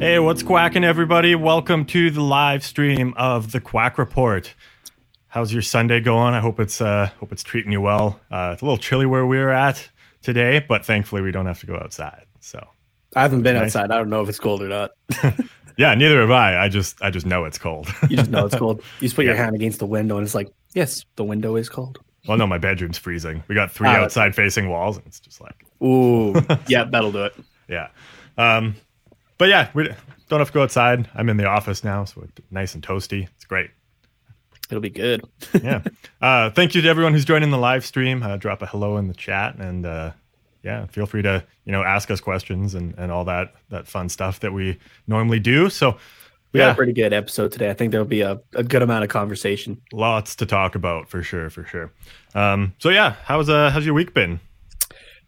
Hey, what's quacking, everybody? Welcome to the live stream of the Quack Report. How's your Sunday going? I hope it's treating you well. It's a little chilly where we're at today, but thankfully we don't have to go outside. So I haven't been outside. I don't know if it's cold or not. Yeah, neither have I. I just know it's cold. You just know it's cold. You just put your hand against the window, and it's like, yes, the window is cold. Well, no, my bedroom's freezing. We got three outside-facing walls, and it's just like, ooh, yeah, that'll do it. Yeah. But yeah, we don't have to go outside. I'm in the office now, so it's nice and toasty. It's great. It'll be good. Yeah. Thank you to everyone who's joining the live stream. Drop a hello in the chat, and feel free to ask us questions and all that fun stuff that we normally do. So we got a pretty good episode today. I think there'll be a good amount of conversation. Lots to talk about for sure. How's your week been?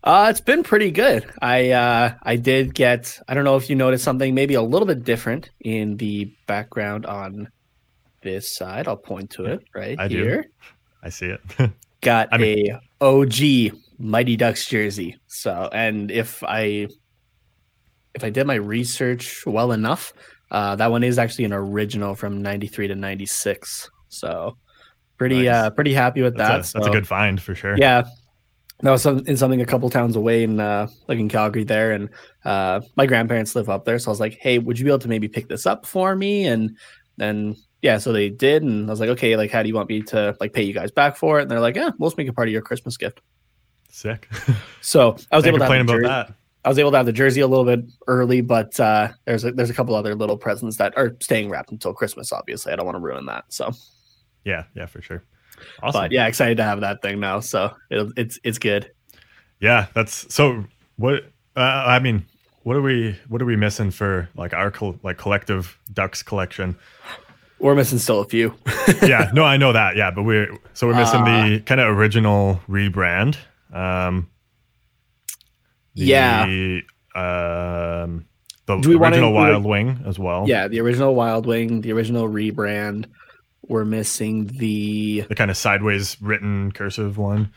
It's been pretty good. I did get, I don't know if you noticed something maybe a little bit different in the background on this side. I'll point to it right here. Do. I see it. Got a OG Mighty Ducks jersey. So, and if I did my research well enough, that one is actually an original from 93 to 96. So pretty, nice. Pretty happy with that. That's a good find for sure. Yeah. I was in something a couple towns away in Calgary there, and my grandparents live up there. So I was like, hey, would you be able to maybe pick this up for me? And then, so they did. And I was like, okay, like, how do you want me to pay you guys back for it? And they're like, yeah, we'll just make it part of your Christmas gift. Sick. So I was able to have the jersey. I was able to have the jersey a little bit early, but there's a couple other little presents that are staying wrapped until Christmas, obviously. I don't want to ruin that. So yeah, for sure. Awesome. But yeah, excited to have that thing now. So it's good. Yeah, that's so. What what are we missing for our collective Ducks collection? We're missing still a few. Yeah, no, I know that. Yeah, but we're missing the kind of original rebrand. The original Wild Wing as well. Yeah, the original Wild Wing, the original rebrand. We're missing the kind of sideways written cursive one.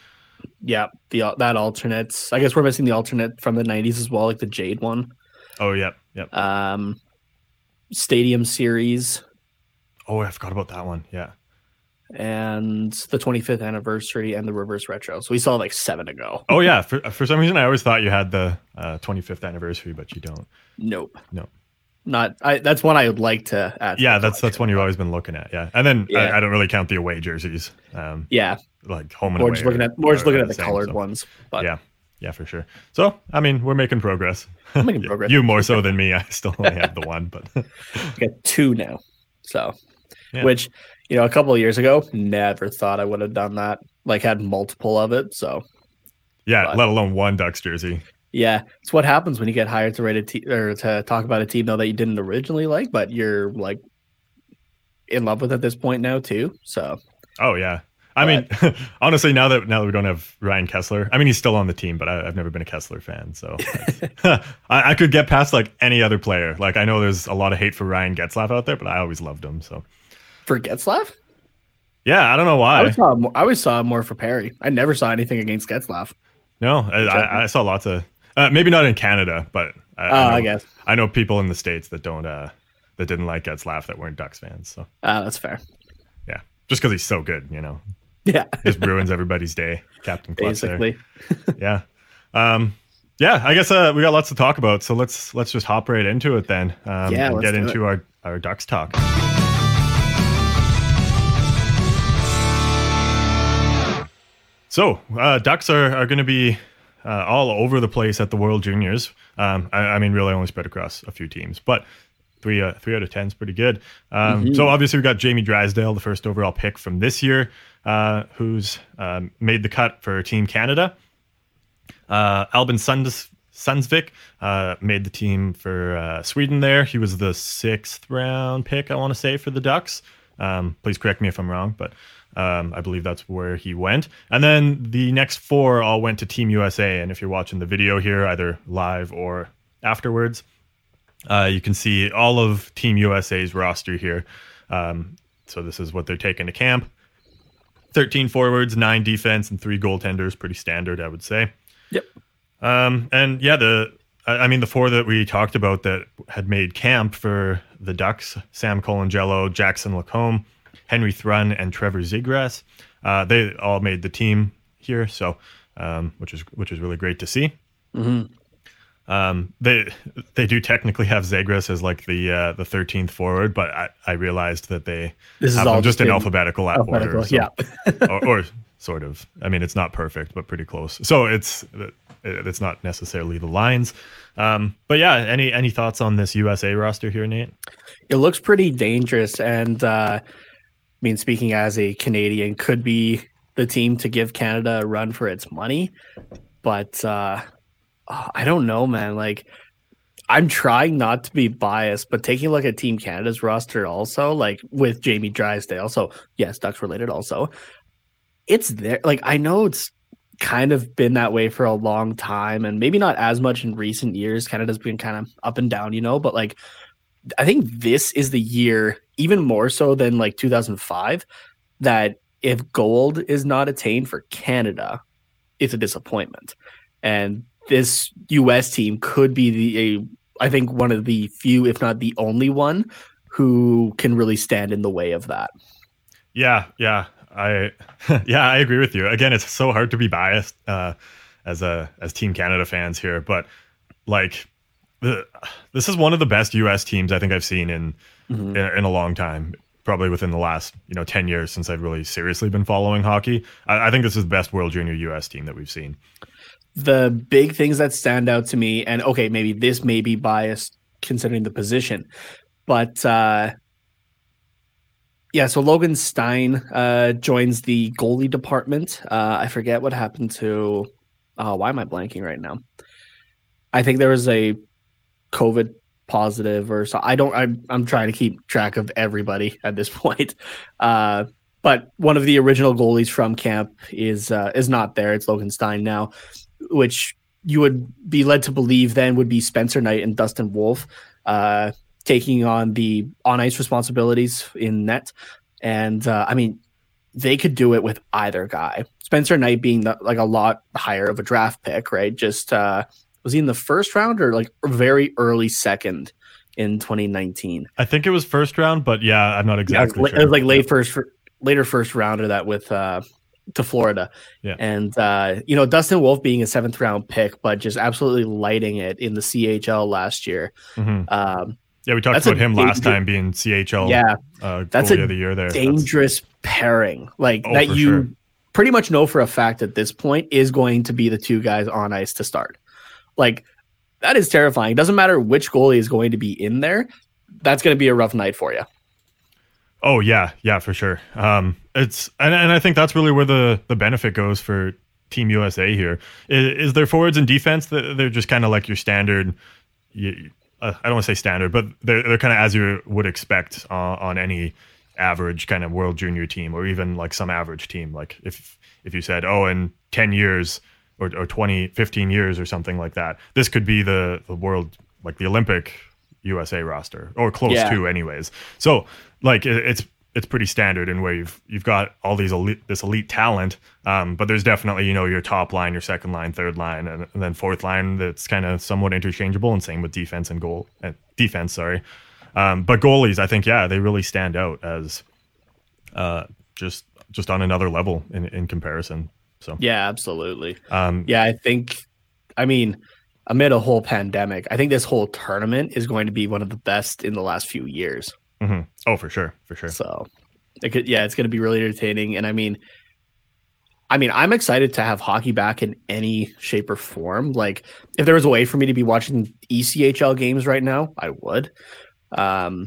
Yeah, that alternate. I guess we're missing the alternate from the 90s as well, like the Jade one. Oh, yep. Stadium Series. Oh, I forgot about that one, yeah. And the 25th anniversary and the reverse retro. So we saw seven to go. Oh, yeah. For some reason, I always thought you had the 25th anniversary, but you don't. Nope. That's one I would like to add. Yeah, that's one you've always been looking at. Yeah, and then I don't really count the away jerseys. Home and away. We're just looking at the colored ones. But. Yeah, for sure. So I mean, we're making progress. I'm making progress. You more so than me. I still only have the one, but I got two now. So, which a couple of years ago, never thought I would have done that. Had multiple of it. So yeah, let alone one Ducks jersey. Yeah, it's what happens when you get hired to write or to talk about a team though that you didn't originally like, but you're in love with at this point now too. So. Oh yeah, I mean, honestly, now that we don't have Ryan Getzlaff, I mean he's still on the team, but I've never been a Getzlaff fan, so I could get past any other player. I know there's a lot of hate for Ryan Getzlaff out there, but I always loved him. So. For Getzlaff? Yeah, I don't know why. I always saw him more for Perry. I never saw anything against Getzlaff. No, I saw lots of. Maybe not in Canada, but I know people in the States that that didn't like Getzlaff that weren't Ducks fans. So that's fair. Yeah, just because he's so good, Yeah, just ruins everybody's day, Captain Clutch. Basically. There. Yeah, I guess we got lots to talk about, so let's just hop right into it then. And get into our Ducks talk. So Ducks are going to be all over the place at the World Juniors. I mean, really only spread across a few teams, but three out of 10 is pretty good. So obviously we got Jamie Drysdale, the first overall pick from this year, who's made the cut for Team Canada. Albin Sundsvik made the team for Sweden there. He was the 6th round pick, I want to say, for the Ducks. Please correct me if I'm wrong, but I believe that's where he went. And then the next 4 all went to Team USA. And if you're watching the video here, either live or afterwards, you can see all of Team USA's roster here. So this is what they're taking to camp. 13 forwards, 9 defense, and 3 goaltenders. Pretty standard, I would say. Yep. And yeah, the 4 that we talked about that had made camp for the Ducks, Sam Colangelo, Jackson Lacombe, Henry Thrun, and Trevor Zegras, they all made the team here. So, which is really great to see. Mm-hmm. They do technically have Zegras as like the 13th forward, but I realized that this have them just in alphabetical order. So, yeah. or sort of. I mean, it's not perfect, but pretty close. So it's not necessarily the lines. But yeah, any thoughts on this USA roster here, Nate? It looks pretty dangerous. And I mean, speaking as a Canadian, could be the team to give Canada a run for its money. But I don't know, man. Like, I'm trying not to be biased, but taking a look at Team Canada's roster also, like with Jamie Drysdale, so yes, Ducks related also, it's there. Like, I know it's kind of been that way for a long time, and maybe not as much in recent years. Canada's been kind of up and down, you know, but like, I think this is the year, even more so than like 2005, that if gold is not attained for Canada, it's a disappointment. And this U.S. team could be I think one of the few, if not the only one, who can really stand in the way of that. Yeah, I agree with you. Again, it's so hard to be biased as Team Canada fans here, but like this is one of the best U.S. teams I think I've seen in a long time. Probably within the last 10 years since I've really seriously been following hockey. I think this is the best World Junior U.S. team that we've seen. The big things that stand out to me, and okay, maybe this may be biased considering the position, but yeah, so Logan Stein joins the goalie department. I forget what happened to, why am I blanking right now? I think there was a COVID positive or so. I'm trying to keep track of everybody at this point. But one of the original goalies from camp is not there. It's Logan Stein now, which you would be led to believe then would be Spencer Knight and Dustin Wolf taking on the on-ice responsibilities in net. And, I mean, they could do it with either guy. Spencer Knight being a lot higher of a draft pick, right? Just was he in the 1st round or like very early 2nd in 2019? I think it was 1st round, but yeah, I'm not exactly sure. It was like later 1st rounder that with to Florida. Yeah. And, Dustin Wolf being a 7th round pick, but just absolutely lighting it in the CHL last year. Mm-hmm. Yeah, we talked about him last time being CHL goalie of the year there. Dangerous pairing. Like that you pretty much know for a fact at this point is going to be the two guys on ice to start. Like that is terrifying. It doesn't matter which goalie is going to be in there. That's going to be a rough night for you. Oh yeah, for sure. It's and I think that's really where the benefit goes for Team USA here. Is their forwards and defense, they're just kind of like your standard. I don't want to say standard, but they're kind of as you would expect on any average kind of World Junior team, or even like some average team. Like if you said, oh, in 10 years or 15 years or something like that, this could be the world, like the Olympic USA roster, or close to anyways. So like it's pretty standard in where you've got all these elite talent, but there's definitely your top line, your 2nd line, 3rd line, and then 4th line that's kind of somewhat interchangeable, and same with defense and defense. But goalies, I think they really stand out as just on another level in comparison. So yeah, absolutely. I think, I mean, amid a whole pandemic, I think this whole tournament is going to be one of the best in the last few years. Mm-hmm. Oh, for sure. So, it's going to be really entertaining. And I mean, I mean, I'm excited to have hockey back in any shape or form. Like, if there was a way for me to be watching ECHL games right now, I would. Or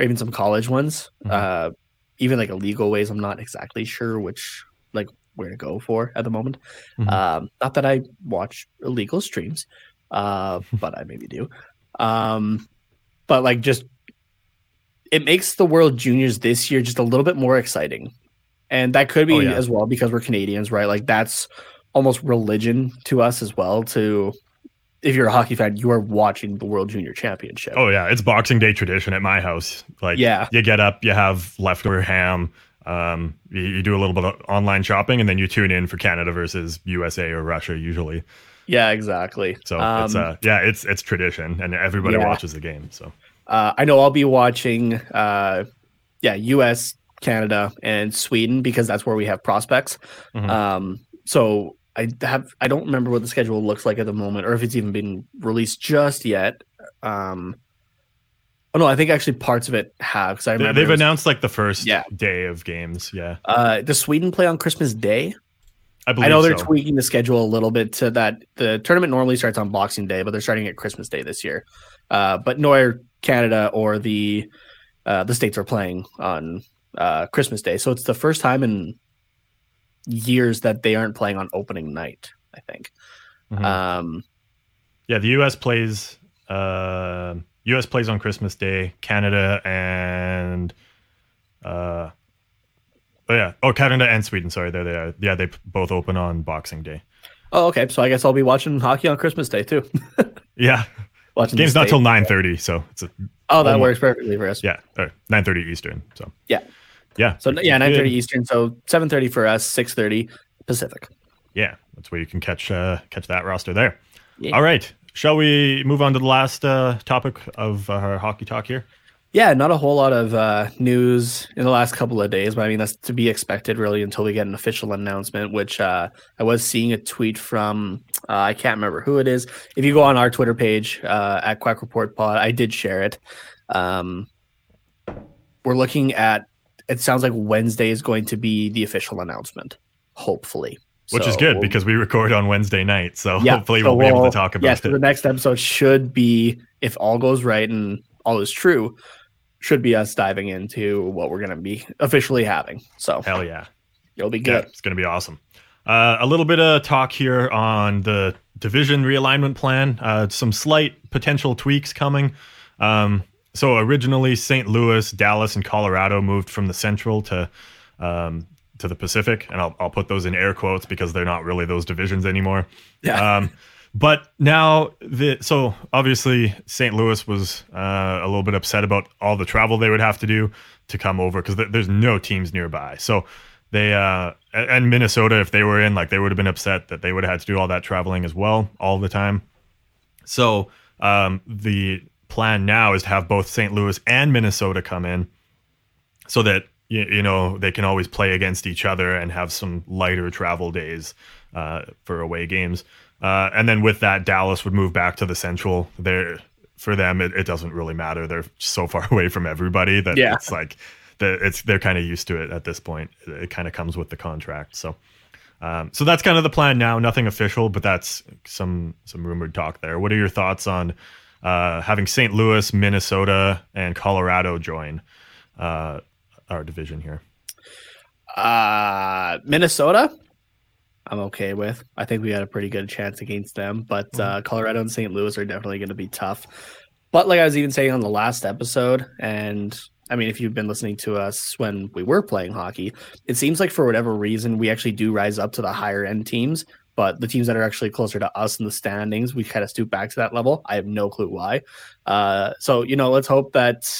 even some college ones. Mm-hmm. Even like illegal ways, I'm not exactly sure which, like, where to go for at the moment. Mm-hmm. Not that I watch illegal streams, but I maybe do. But like, just it makes the World Juniors this year just a little bit more exciting. And that could be as well because we're Canadians, right? Like, that's almost religion to us as well. To if you're a hockey fan, you are watching the World Junior Championship. Oh yeah, it's Boxing Day tradition at my house. Like, you get up, you have leftover ham, you do a little bit of online shopping, and then you tune in for Canada versus USA or Russia usually. Yeah, exactly. So it's it's tradition, and everybody watches the game. So I know I'll be watching US. Canada and Sweden because that's where we have prospects. Mm-hmm. So I don't remember what the schedule looks like at the moment or if it's even been released just yet. Oh no, I think actually parts of it have because I remember they've announced like the first day of games. Yeah. Does Sweden play on Christmas Day? I believe. I know they're tweaking the schedule a little bit to that. The tournament normally starts on Boxing Day, but they're starting at Christmas Day this year. But nor Canada or the States are playing on Christmas Day, so it's the first time in years that they aren't playing on opening night, I think. Mm-hmm. The US plays on Christmas Day. Canada and Canada and Sweden, sorry, there they are. Yeah, they both open on Boxing Day. Oh, okay, so I guess I'll be watching hockey on Christmas Day too. Yeah, watching game's not till 9:30, so it's a that works perfectly for us. Yeah, 9:30 Eastern. So yeah. So 9:30 Eastern. So 7:30 for us, 6:30 Pacific. Yeah, that's where you can catch that roster there. Yeah. All right, shall we move on to the last topic of our hockey talk here? Yeah, not a whole lot of news in the last couple of days, but I mean that's to be expected really until we get an official announcement. Which I was seeing a tweet from I can't remember who it is. If you go on our Twitter page at Quack Report Pod, I did share it. We're looking at. It sounds like Wednesday is going to be the official announcement, hopefully. Which is good because we record on Wednesday night, so hopefully we'll be able to talk about it. So the next episode should be, if all goes right and all is true, should be us diving into what we're going to be officially having. So hell yeah, it'll be good. Yeah, it's going to be awesome. A little bit of talk here on the division realignment plan. Some slight potential tweaks coming. So originally, St. Louis, Dallas, and Colorado moved from the Central to the Pacific, and I'll put those in air quotes because they're not really those divisions anymore. Yeah. But now, so obviously St. Louis was a little bit upset about all the travel they would have to do to come over because there's no teams nearby. So they and Minnesota, if they were in, like, they would have been upset that they would have had to do all that traveling as well all the time. So the plan now is to have both St. Louis and Minnesota come in so that, you know, they can always play against each other and have some lighter travel days for away games. And then with that, Dallas would move back to the Central. For them, it doesn't really matter. They're so far away from everybody that it's like they're kind of used to it at this point. It kind of comes with the contract. So so that's kind of the plan now. Nothing official, but that's some rumored talk there. What are your thoughts on having St. Louis, Minnesota, and Colorado join our division here? Minnesota, I'm okay with. I think we got a pretty good chance against them, but Colorado and St. Louis are definitely going to be tough. But like I was even saying on the last episode, and I mean, if you've been listening to us when we were playing hockey, it seems like for whatever reason, we actually do rise up to the higher end teams. But the teams that are actually closer to us in the standings, we kind of stoop back to that level. I have no clue why. So, you know, let's hope that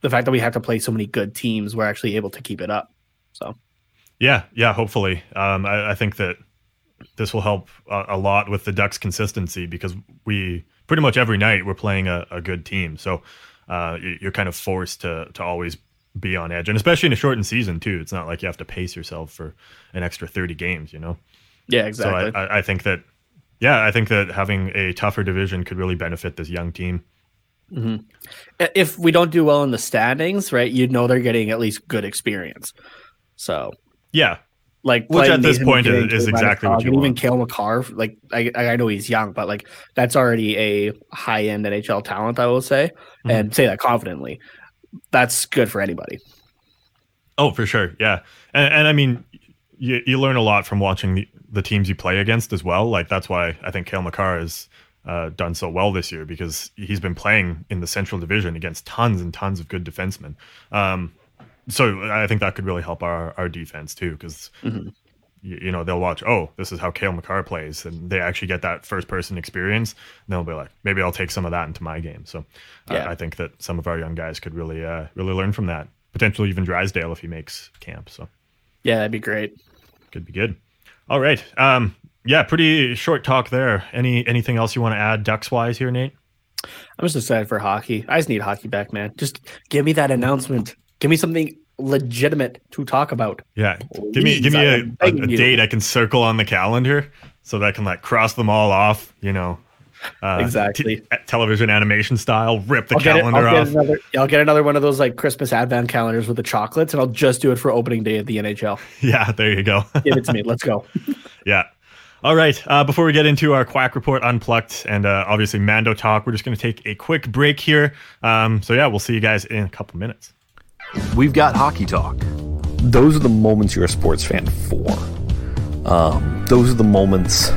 the fact that we have to play so many good teams, we're actually able to keep it up. So, yeah, hopefully. I think that this will help a lot with the Ducks' consistency because we pretty much every night we're playing a good team. So you're kind of forced to always be on edge. And especially in a shortened season, too. It's not like you have to pace yourself for an extra 30 games, you know? Yeah, exactly. So I think that, I think that having a tougher division could really benefit this young team. Mm-hmm. If we don't do well in the standings, right, you'd know they're getting at least good experience. So yeah, Like, which at this point is exactly what you want. Even Kale McCarve, like, I know he's young, but like that's already a high end NHL talent, I will say, and say that confidently. That's good for anybody. Oh, for sure, yeah, and I mean, you learn a lot from watching the teams you play against as well. Like that's why I think Kale McCarve has done so well this year, because he's been playing in the Central Division against tons and tons of good defensemen. So I think that could really help our defense too, because you know, they'll watch, oh, this is how Kale McCarve plays, and they actually get that first person experience, and they'll be like, maybe I'll take some of that into my game. So yeah. I think that some of our young guys could really really learn from that. Potentially even Drysdale if he makes camp. So yeah, that'd be great. Could be good. All right. Yeah, pretty short talk there. Anything else you want to add Ducks wise here, Nate? I'm just excited for hockey. I just need hockey back, man. Just give me that announcement. Give me something legitimate to talk about. Yeah. Please. Give me a date I can circle on the calendar so that I can like cross them all off, you know. Exactly. Television animation style, rip the calendar off. I'll get another one of those like Christmas advent calendars with the chocolates, and I'll just do it for opening day at the NHL. Yeah, there you go. Give it to me. Let's go. Yeah. All right. Before we get into our Quack Report Unplucked and obviously Mando talk, we're just going to take a quick break here. So yeah, we'll see you guys in a couple minutes. We've got hockey talk. Those are the moments you're a sports fan for. Those are the moments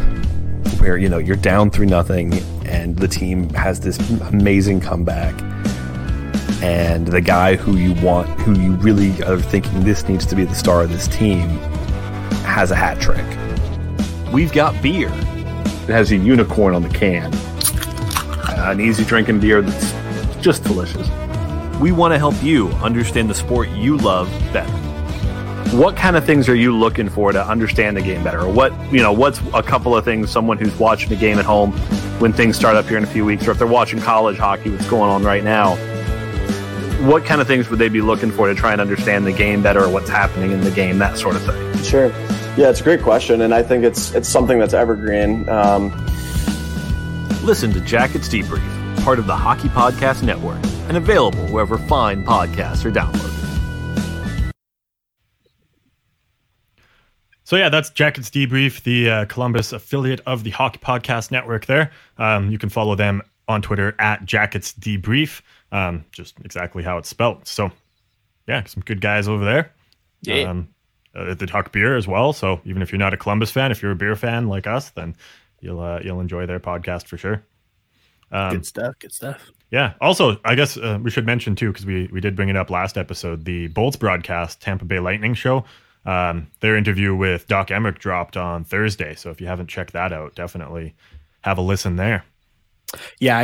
where, you know, you're down 3-0 and the team has this amazing comeback, and the guy who you really are thinking this needs to be the star of this team has a hat trick. We've got beer. It has a unicorn on the can. An easy drinking beer that's just delicious. We want to help you understand the sport you love better. What kind of things are you looking for to understand the game better? Or what's a couple of things someone who's watching the game at home when things start up here in a few weeks, or if they're watching college hockey, what's going on right now, what kind of things would they be looking for to try and understand the game better, or what's happening in the game, that sort of thing? Sure. Yeah, it's a great question, and I think it's something that's evergreen. Listen to Jackets Debrief, part of the Hockey Podcast Network, and available wherever fine podcasts are downloaded. So yeah, that's Jackets Debrief, the Columbus affiliate of the Hockey Podcast Network there. You can follow them on Twitter at Jackets Debrief, just exactly how it's spelled. So yeah, some good guys over there. Yeah. They talk beer as well. So even if you're not a Columbus fan, if you're a beer fan like us, then you'll enjoy their podcast for sure. Good stuff. Yeah. Also, I guess we should mention too, because we did bring it up last episode, the Bolts broadcast, Tampa Bay Lightning show. Their interview with Doc Emmerich dropped on Thursday. So if you haven't checked that out, definitely have a listen there. Yeah,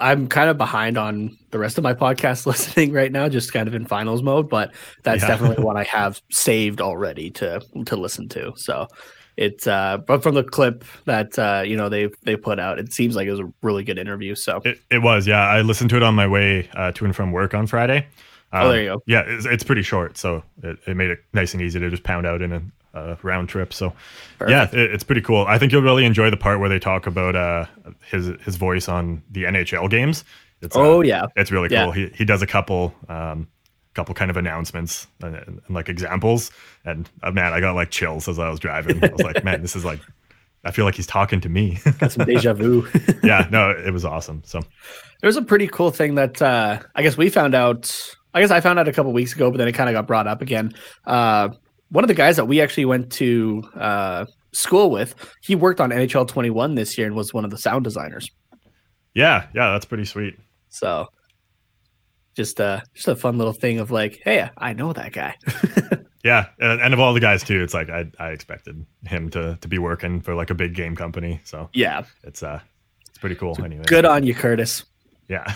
I'm kind of behind on the rest of my podcast listening right now, just kind of in finals mode, but that's definitely one I have saved already to listen to. So it's but from the clip that you know they put out, it seems like it was a really good interview. So it was, yeah. I listened to it on my way to and from work on Friday. Oh, there you go. Yeah, it's pretty short, so it made it nice and easy to just pound out in a round trip. So perfect. Yeah, it's pretty cool. I think you'll really enjoy the part where they talk about his voice on the NHL games. It's really cool. He does a couple kind of announcements and like examples, and man, I got like chills as I was driving. I was like, man, this is like, I feel like he's talking to me. Got some deja vu. Yeah, no, it was awesome. So there was a pretty cool thing that I found out a couple weeks ago, but then it kind of got brought up again. One of the guys that we actually went to school with, he worked on NHL 21 this year and was one of the sound designers. Yeah, that's pretty sweet. So just a fun little thing of like, hey, I know that guy. Yeah, and of all the guys too, it's like I expected him to be working for like a big game company. So yeah, it's pretty cool. So anyway, good on you, Curtis. Yeah.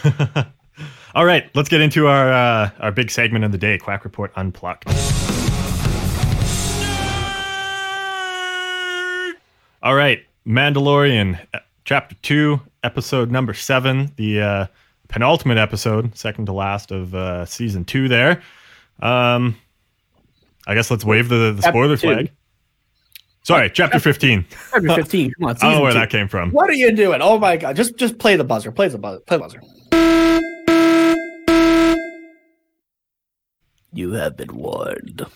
All right, let's get into our big segment of the day, Quack Report Unplucked. All right, Mandalorian, Chapter 2, Episode number 7, the penultimate episode, second to last of Season 2 there. I guess let's wave the spoiler flag. Sorry, Chapter 15. Chapter 15, come on, Season 2. I don't know where that came from. What are you doing? Oh my God, just play the buzzer, You have been warned.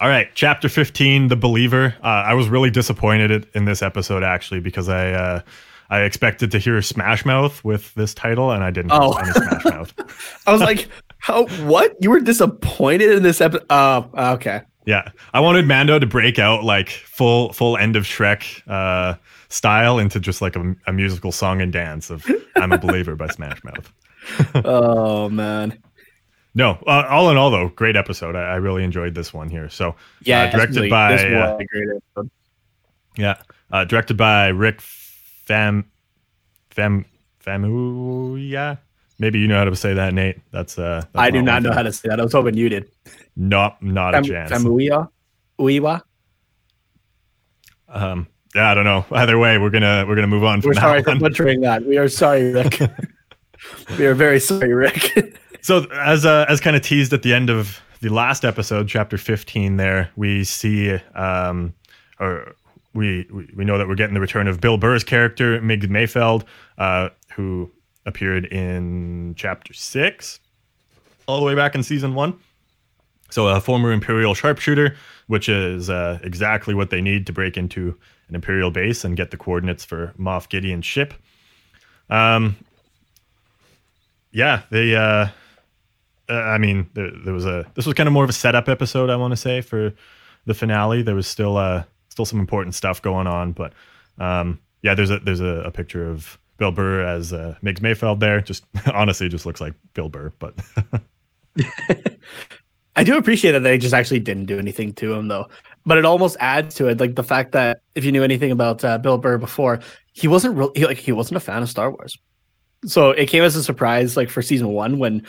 All right, Chapter 15, The Believer. I was really disappointed in this episode, actually, because I expected to hear Smash Mouth with this title, and I didn't hear any Smash Mouth. I was like, "How? What? You were disappointed in this episode?" Oh, okay. Yeah, I wanted Mando to break out like full end of Shrek style into just like a musical song and dance of "I'm a Believer" by Smash Mouth. Oh man. No, all in all, though, great episode. I really enjoyed this one here. So, directed by a great episode. Yeah, directed by Rick Famuyiwa. Maybe you know how to say that, Nate. That's I do not know how to say that. I was hoping you did. Nope, not a chance. Famuyiwa. Yeah, I don't know. Either way, we're gonna move on. We're sorry for butchering that. We are sorry, Rick. We are very sorry, Rick. So as kind of teased at the end of the last episode, Chapter 15 there, we see we know that we're getting the return of Bill Burr's character, Migs Mayfeld, who appeared in Chapter 6 all the way back in Season 1. So a former Imperial sharpshooter, which is exactly what they need to break into an Imperial base and get the coordinates for Moff Gideon's ship. Yeah, they... I mean, there was this was kind of more of a setup episode, I want to say, for the finale. There was still some important stuff going on, but yeah, there's a picture of Bill Burr as Migs Mayfeld there. Just honestly, just looks like Bill Burr, but I do appreciate that they just actually didn't do anything to him though. But it almost adds to it, like the fact that if you knew anything about Bill Burr before, he wasn't he wasn't a fan of Star Wars. So it came as a surprise, like for Season 1 when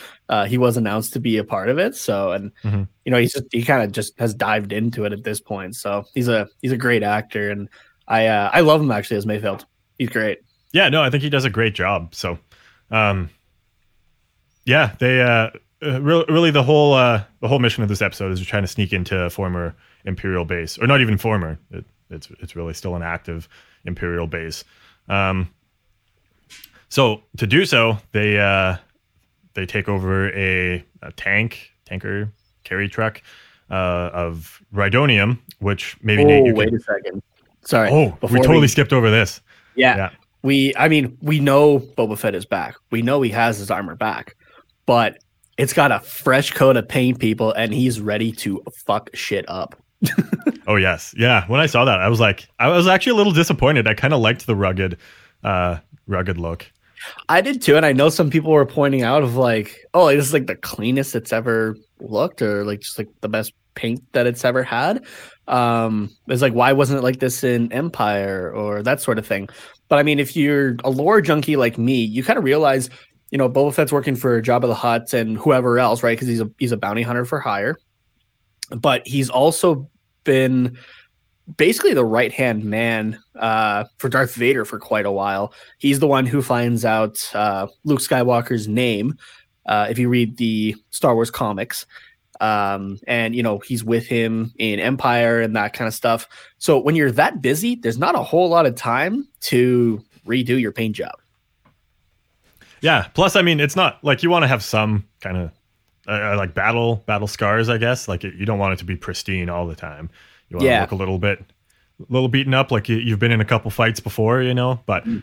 he was announced to be a part of it. So, and you know, he kind of just has dived into it at this point. So he's a great actor, and I love him actually as Mayfeld. He's great. Yeah, no, I think he does a great job. So, yeah, they really the whole mission of this episode is trying to sneak into a former Imperial base, or not even former. It's really still an active Imperial base. So to do so, they take over a tanker carry truck of Rhydonium, which maybe Nate. You wait a second. Sorry. Oh, we totally skipped over this. Yeah. We know Boba Fett is back. We know he has his armor back, but it's got a fresh coat of paint, people, and he's ready to fuck shit up. Oh yes, yeah. When I saw that, I was actually a little disappointed. I kind of liked the rugged look. I did too, and I know some people were pointing out of like, oh, this is like the cleanest it's ever looked, or like just like the best paint that it's ever had. It's like, why wasn't it like this in Empire or that sort of thing? But I mean, if you're a lore junkie like me, you kind of realize, you know, Boba Fett's working for Jabba the Hutt and whoever else, right? Because he's a bounty hunter for hire, but he's also been basically the right-hand man for Darth Vader for quite a while. He's the one who finds out Luke Skywalker's name if you read the Star Wars comics. And, you know, he's with him in Empire and that kind of stuff. So when you're that busy, there's not a whole lot of time to redo your paint job. Yeah. Plus, I mean, it's not like you want to have some kind of like battle scars, I guess. Like you don't want it to be pristine all the time. You want to look a little beaten up, like you've been in a couple fights before, you know. But you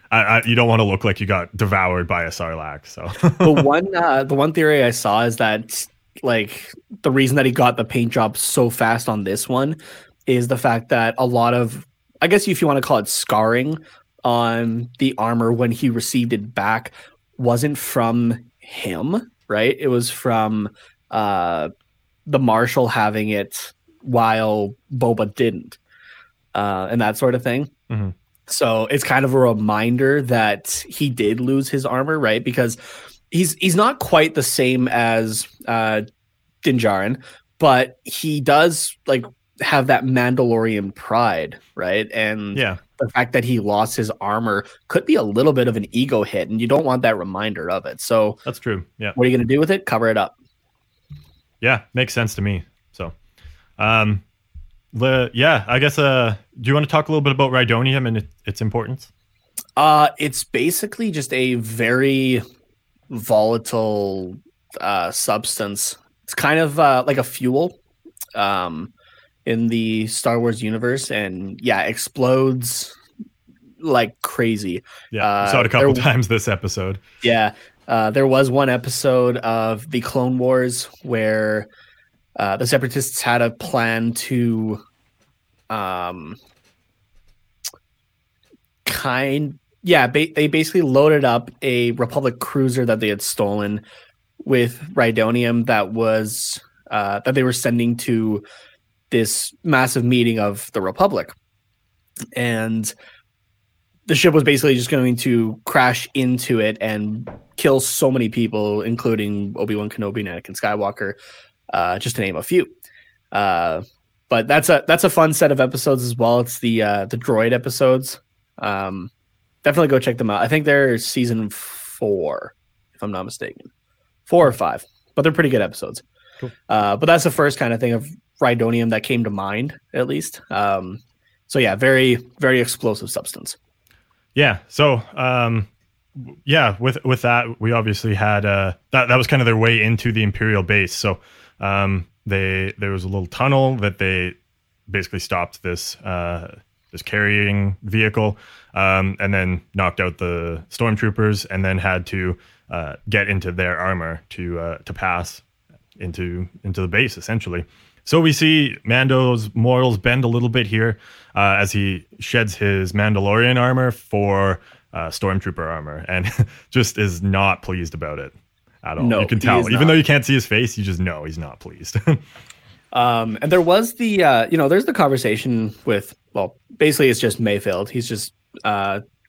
don't want to look like you got devoured by a sarlacc. So the one theory I saw is that like the reason that he got the paint job so fast on this one is the fact that a lot of, I guess if you want to call it scarring on the armor when he received it back, wasn't from him, right? It was from the Marshal having it, while Boba didn't, and that sort of thing. Mm-hmm. So it's kind of a reminder that he did lose his armor, right? Because he's not quite the same as Din Djarin, but he does like have that Mandalorian pride, right? And yeah, the fact that he lost his armor could be a little bit of an ego hit, and you don't want that reminder of it. So that's true. Yeah. What are you going to do with it? Cover it up. Yeah, makes sense to me. So I guess do you want to talk a little bit about Rhydonium and its importance? It's basically just a very volatile substance. It's kind of like a fuel, in the Star Wars universe, and yeah, explodes like crazy. Yeah, I saw it a couple times this episode. Yeah, there was one episode of the Clone Wars where the Separatists had a plan to they basically loaded up a Republic cruiser that they had stolen with Rhydonium that was that they were sending to this massive meeting of the Republic. And the ship was basically just going to crash into it and kill so many people, including Obi-Wan Kenobi and Anakin Skywalker, just to name a few. But that's a fun set of episodes as well. It's the droid episodes. Definitely go check them out. I think they're season 4, if I'm not mistaken. 4 or 5, but they're pretty good episodes. Cool. But that's the first kind of thing of Rhydonium that came to mind, at least. So yeah, very, very explosive substance. Yeah. So with that, we obviously had that was kind of their way into the Imperial base. So there was a little tunnel that they basically stopped this carrying vehicle, and then knocked out the stormtroopers, and then had to get into their armor to pass into the base, essentially. So we see Mando's morals bend a little bit here as he sheds his Mandalorian armor for Stormtrooper armor, and just is not pleased about it at all. No, you can tell. Even though you can't see his face, you just know he's not pleased. And there was the, there's the conversation with, well, basically it's just Mayfeld. He's just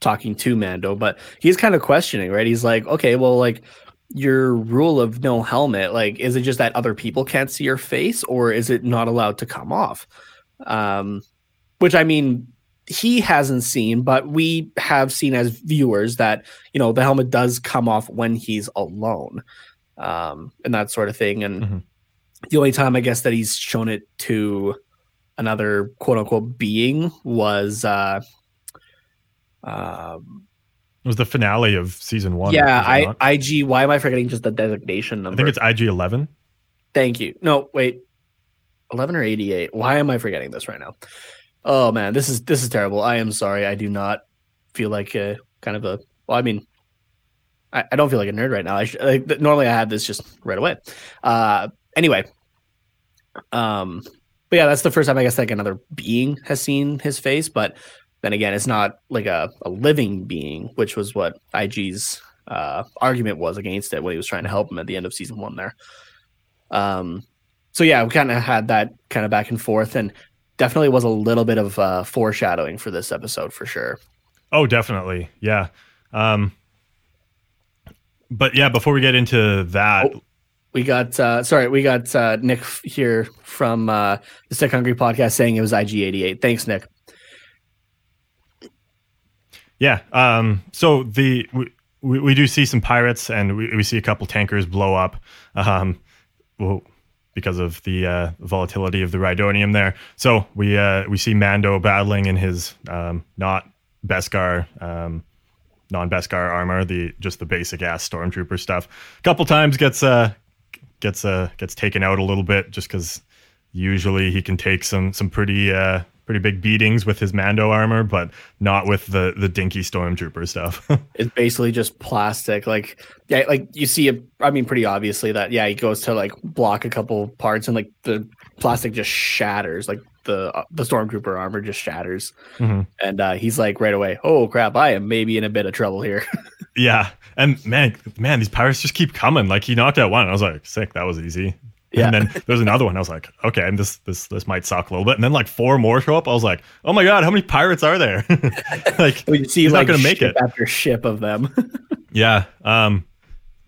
talking to Mando, but he's kind of questioning, right? He's like, okay, well, like, your rule of no helmet, like, is it just that other people can't see your face, or is it not allowed to come off? Which, I mean, he hasn't seen, but we have seen as viewers that, the helmet does come off when he's alone, and that sort of thing. And mm-hmm. the only time, I guess, that he's shown it to another quote unquote being was, it was the finale of season 1. Yeah, IG. Why am I forgetting just the designation number? I think it's IG 11. Thank you. No, wait, 11 or 88. Why am I forgetting this right now? Oh man, this is terrible. I am sorry. I do not feel like a kind of a. Well, I mean, I don't feel like a nerd right now. Normally I have this just right away. Anyway, but yeah, that's the first time I guess like another being has seen his face, but. Then again, it's not like a living being, which was what IG's argument was against it when he was trying to help him at the end of season 1 there. So yeah, we kind of had that kind of back and forth, and definitely was a little bit of foreshadowing for this episode for sure. Oh, definitely. Yeah. But yeah, before we get into that... Oh. We got Nick here from the Sick Hungry podcast saying it was IG88. Thanks, Nick. Yeah. So we do see some pirates, and we see a couple tankers blow up because of the volatility of the Rhydonium there. So we see Mando battling in his not Beskar, non-Beskar armor, just the basic ass stormtrooper stuff. A couple times gets taken out a little bit, just because usually he can take some pretty big beatings with his Mando armor, but not with the dinky stormtrooper stuff. It's basically just plastic. Like, yeah, like you see it. I mean, pretty obviously that, yeah, he goes to like block a couple parts, and like the plastic just shatters. Like the stormtrooper armor just shatters. Mm-hmm. And he's like right away, oh crap, I am maybe in a bit of trouble here. Yeah. And man, these pirates just keep coming. Like, he knocked out one, and I was like, sick, that was easy. Yeah. And then there's another one. I was like, okay, and this might suck a little bit. And then like 4 more show up. I was like, oh my god, how many pirates are there? Like, well, you see, he's like, not gonna make it after ship of them. Yeah.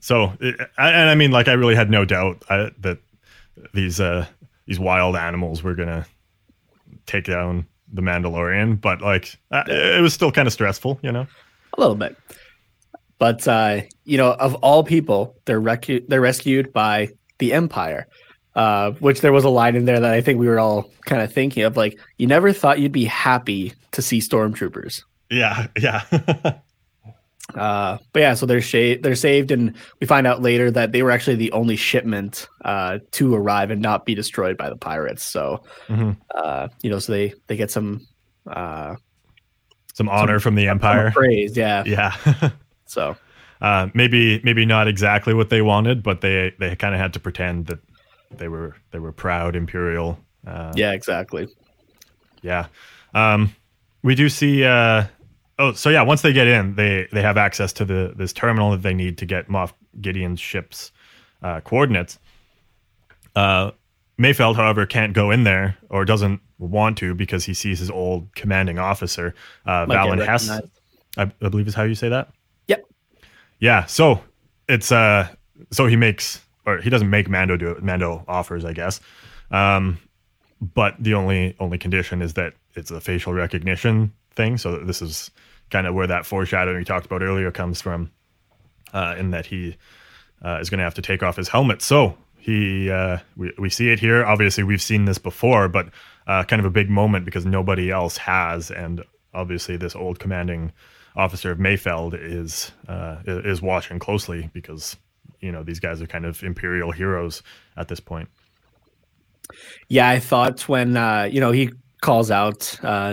So, I mean, like, I really had no doubt that these wild animals were gonna take down the Mandalorian, but like, it was still kind of stressful, a little bit. But of all people, they're rescued by the Empire, which there was a line in there that I think we were all kind of thinking of, like, you never thought you'd be happy to see stormtroopers. Yeah. But yeah, so they're saved, and we find out later that they were actually the only shipment to arrive and not be destroyed by the pirates. So, so they get some honor from the Empire, praise, yeah. So maybe not exactly what they wanted, but they kind of had to pretend that they were proud imperial. Yeah, exactly. Yeah, we do see. Once they get in, they have access to this terminal that they need to get Moff Gideon's ship's coordinates. Mayfeld, however, can't go in there or doesn't want to because he sees his old commanding officer, Valen Hess, I believe is how you say that. Yep. Yeah. So it's he doesn't make Mando do it. Mando offers, I guess. But the only condition is that it's a facial recognition thing. So this is kind of where that foreshadowing we talked about earlier comes from, in that he is going to have to take off his helmet. So he we see it here. Obviously, we've seen this before, but kind of a big moment because nobody else has. And obviously, this old commanding officer of Mayfeld is watching closely because, these guys are kind of imperial heroes at this point. Yeah, I thought when, he calls out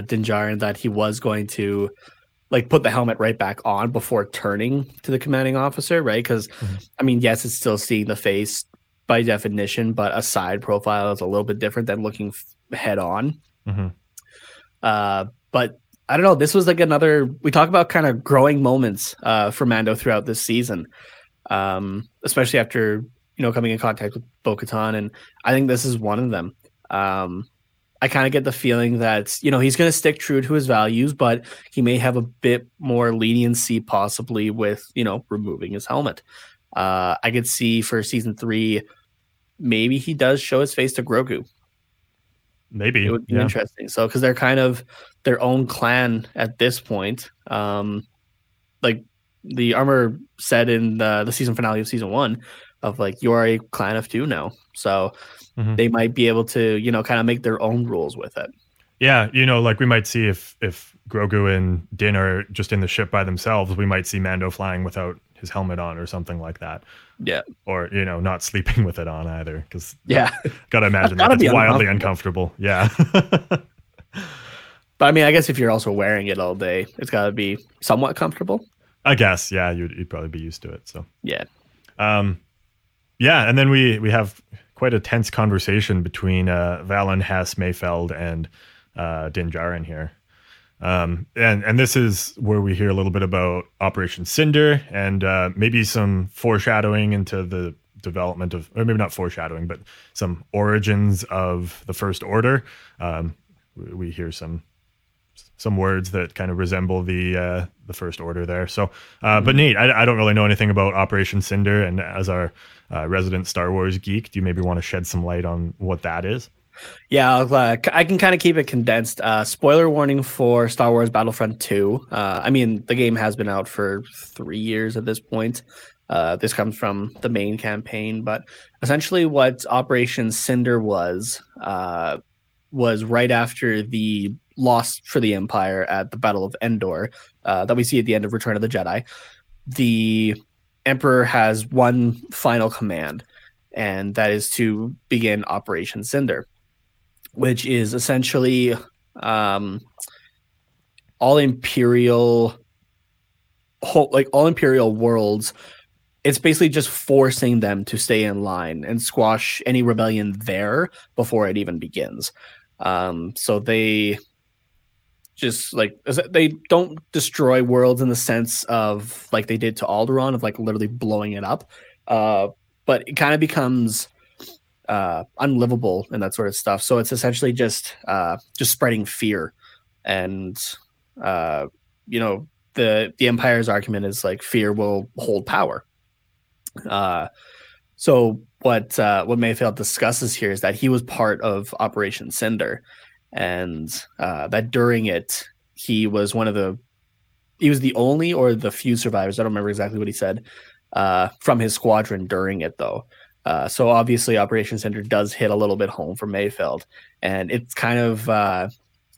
Din Djarin that he was going to put the helmet right back on before turning to the commanding officer, right? Because, yes, it's still seeing the face by definition, but a side profile is a little bit different than looking head on. Mm-hmm. But I don't know. This was we talk about kind of growing moments for Mando throughout this season, especially after coming in contact with Bo-Katan, and I think this is one of them. I kind of get the feeling that he's going to stick true to his values, but he may have a bit more leniency possibly with removing his helmet. I could see for season 3, maybe he does show his face to Grogu. Maybe it would be interesting. So because they're kind of their own clan at this point, the armor said in the season finale of season 1. Of you are a clan of two now. So they might be able to, kind of make their own rules with it. Yeah, we might see if Grogu and Din are just in the ship by themselves, we might see Mando flying without his helmet on or something like that. Yeah. Or, not sleeping with it on either. Because got to imagine that. It's wildly uncomfortable. Yeah. But, I guess if you're also wearing it all day, it's got to be somewhat comfortable. I guess, yeah, you'd probably be used to it. So yeah. Yeah, and then we have quite a tense conversation between Valen Hess, Mayfeld, and Din Djarin here. And this is where we hear a little bit about Operation Cinder and maybe some foreshadowing into the development of, or maybe not foreshadowing, but some origins of the First Order. We hear some words that kind of resemble the First Order there. So, but neat. I don't really know anything about Operation Cinder, and as our resident Star Wars geek, do you maybe want to shed some light on what that is? Yeah, I can kind of keep it condensed. Spoiler warning for Star Wars Battlefront 2. The game has been out for 3 years at this point. This comes from the main campaign, but essentially what Operation Cinder was right after the loss for the Empire at the Battle of Endor that we see at the end of Return of the Jedi. The Emperor has one final command, and that is to begin Operation Cinder, which is essentially all Imperial worlds. It's basically just forcing them to stay in line and squash any rebellion there before it even begins. So they just they don't destroy worlds in the sense of they did to Alderaan, of literally blowing it up, but it kind of becomes unlivable and that sort of stuff. So it's essentially just spreading fear, and the Empire's argument is fear will hold power. So what Mayfeld discusses here is that he was part of Operation Cinder, and that during it he was the only or the few survivors. I don't remember exactly what he said from his squadron during it, though. So obviously Operation Cinder does hit a little bit home for Mayfeld, and it's kind of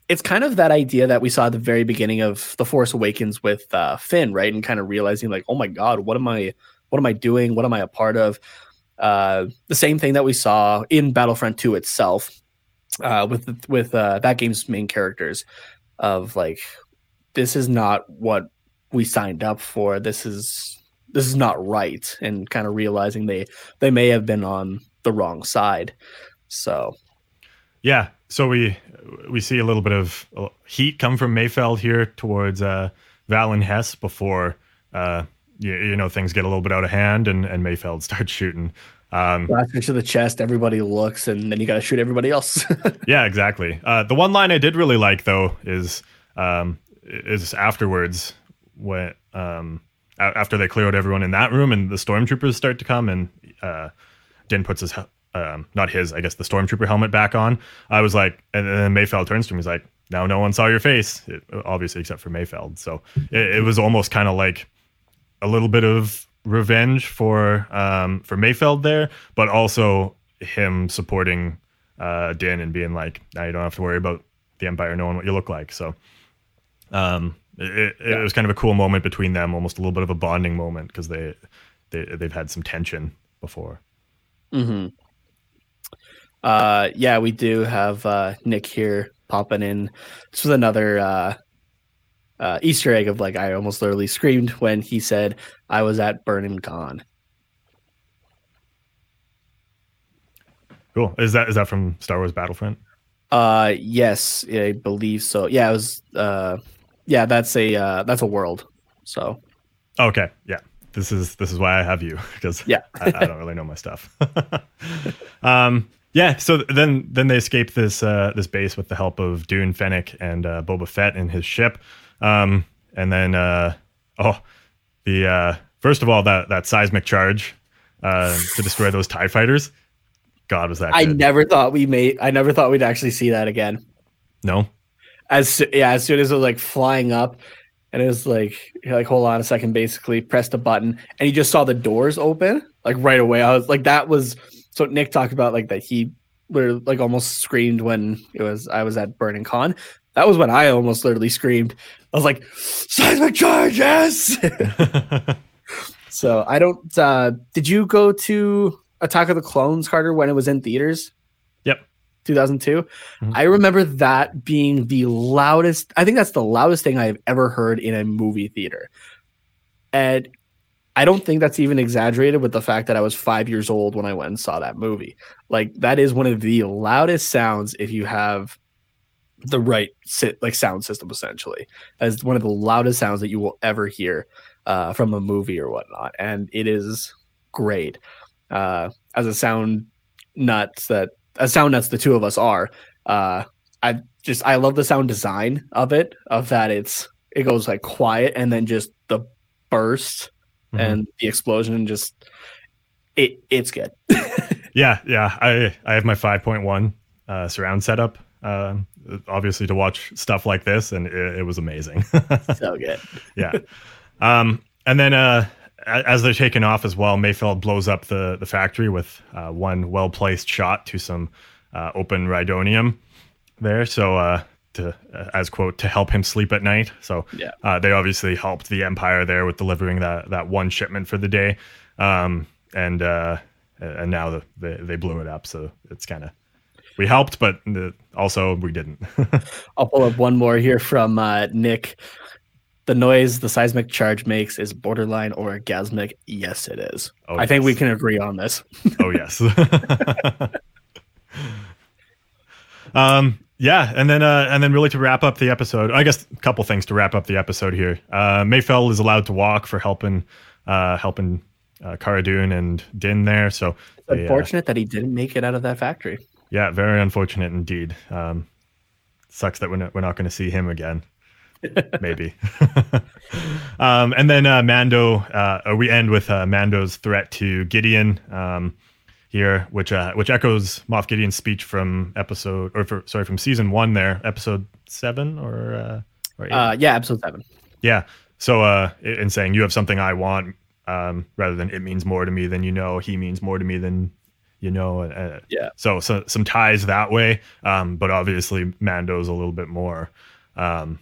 it's kind of that idea that we saw at the very beginning of The Force Awakens with Finn, right? And kind of realizing like, oh my God, what am I doing? What am I a part of? The same thing that we saw in Battlefront 2 itself with that game's main characters of like, this is not what we signed up for. This is not right. And kind of realizing they may have been on the wrong side. So, yeah. So we see a little bit of heat come from Mayfeld here towards Valen Hess before things get a little bit out of hand and Mayfeld starts shooting. Last pitch of the chest, everybody looks, and then you got to shoot everybody else. Yeah, exactly. The one line I did really like though is afterwards when after they clear out everyone in that room and the stormtroopers start to come and Din puts his the stormtrooper helmet back on. I was like, and then Mayfeld turns to him. He's like, now no one saw your face, obviously, except for Mayfeld. So it was almost kind of like a little bit of revenge for Mayfeld there, but also him supporting Din and being like, now you don't have to worry about the Empire knowing what you look like. So it was kind of a cool moment between them, almost a little bit of a bonding moment because they've had some tension before. Mm-hmm. We do have Nick here popping in. This was another Easter egg of like, I almost literally screamed when he said I was at Burning Dawn. Cool. Is that from Star Wars Battlefront? Yes, I believe so. Yeah, it was that's a world. So okay, yeah. This is why I have you, because yeah. I don't really know my stuff. Yeah, so then they escape this base with the help of Dune, Fennec, and Boba Fett in his ship. And then, first of all, that seismic charge to destroy those TIE fighters. God, was that good. I never thought we'd actually see that again. No? As soon as it was, like, flying up, and it was like, you're like, hold on a second, basically, pressed a button, and you just saw the doors open, like, right away. I was like, that was... So Nick talked about like that he literally like almost screamed when I was at Burning Con. That was when I almost literally screamed. I was like, seismic charge, yes! So I don't. Did you go to Attack of the Clones, Carter, when it was in theaters? Yep, 2002. Mm-hmm. I remember that being the loudest. I think that's the loudest thing I have ever heard in a movie theater, and I don't think that's even exaggerated with the fact that I was 5 years old when I went and saw that movie. Like, that is one of the loudest sounds if you have the right sound system, essentially. As one of the loudest sounds that you will ever hear from a movie or whatnot. And it is great. As a sound nut the two of us are, I love the sound design of it, of that it goes like quiet and then just the burst. Mm-hmm. And the explosion, just it's good. yeah. I have my 5.1 surround setup, obviously, to watch stuff like this, and it was amazing. So good. Yeah. And then as they're taking off as well, Mayfeld blows up the factory with one well placed shot to some open rhydonium there. So to help him sleep at night. So yeah. They obviously helped the Empire there with delivering that one shipment for the day. And now they blew it up. So it's kind of, we helped, but also we didn't. I'll pull up one more here from Nick. The noise the seismic charge makes is borderline orgasmic. Yes, it is. Oh, I think we can agree on this. Oh, yes. Yeah, and then really to wrap up the episode, I guess a couple things to wrap up the episode here. Mayfeld is allowed to walk for helping Cara Dune and Din there. So it's unfortunate that he didn't make it out of that factory. Yeah, very unfortunate indeed. Sucks that we're not going to see him again. Maybe. And then Mando. We end with Mando's threat to Gideon. Here, which echoes Moff Gideon's speech from season 1 there, episode 7 or 8. Yeah, episode 7. Yeah. So in saying you have something I want, rather than it means more to me than you know, he means more to me than you know. So some ties that way, but obviously Mando's a little bit more parental.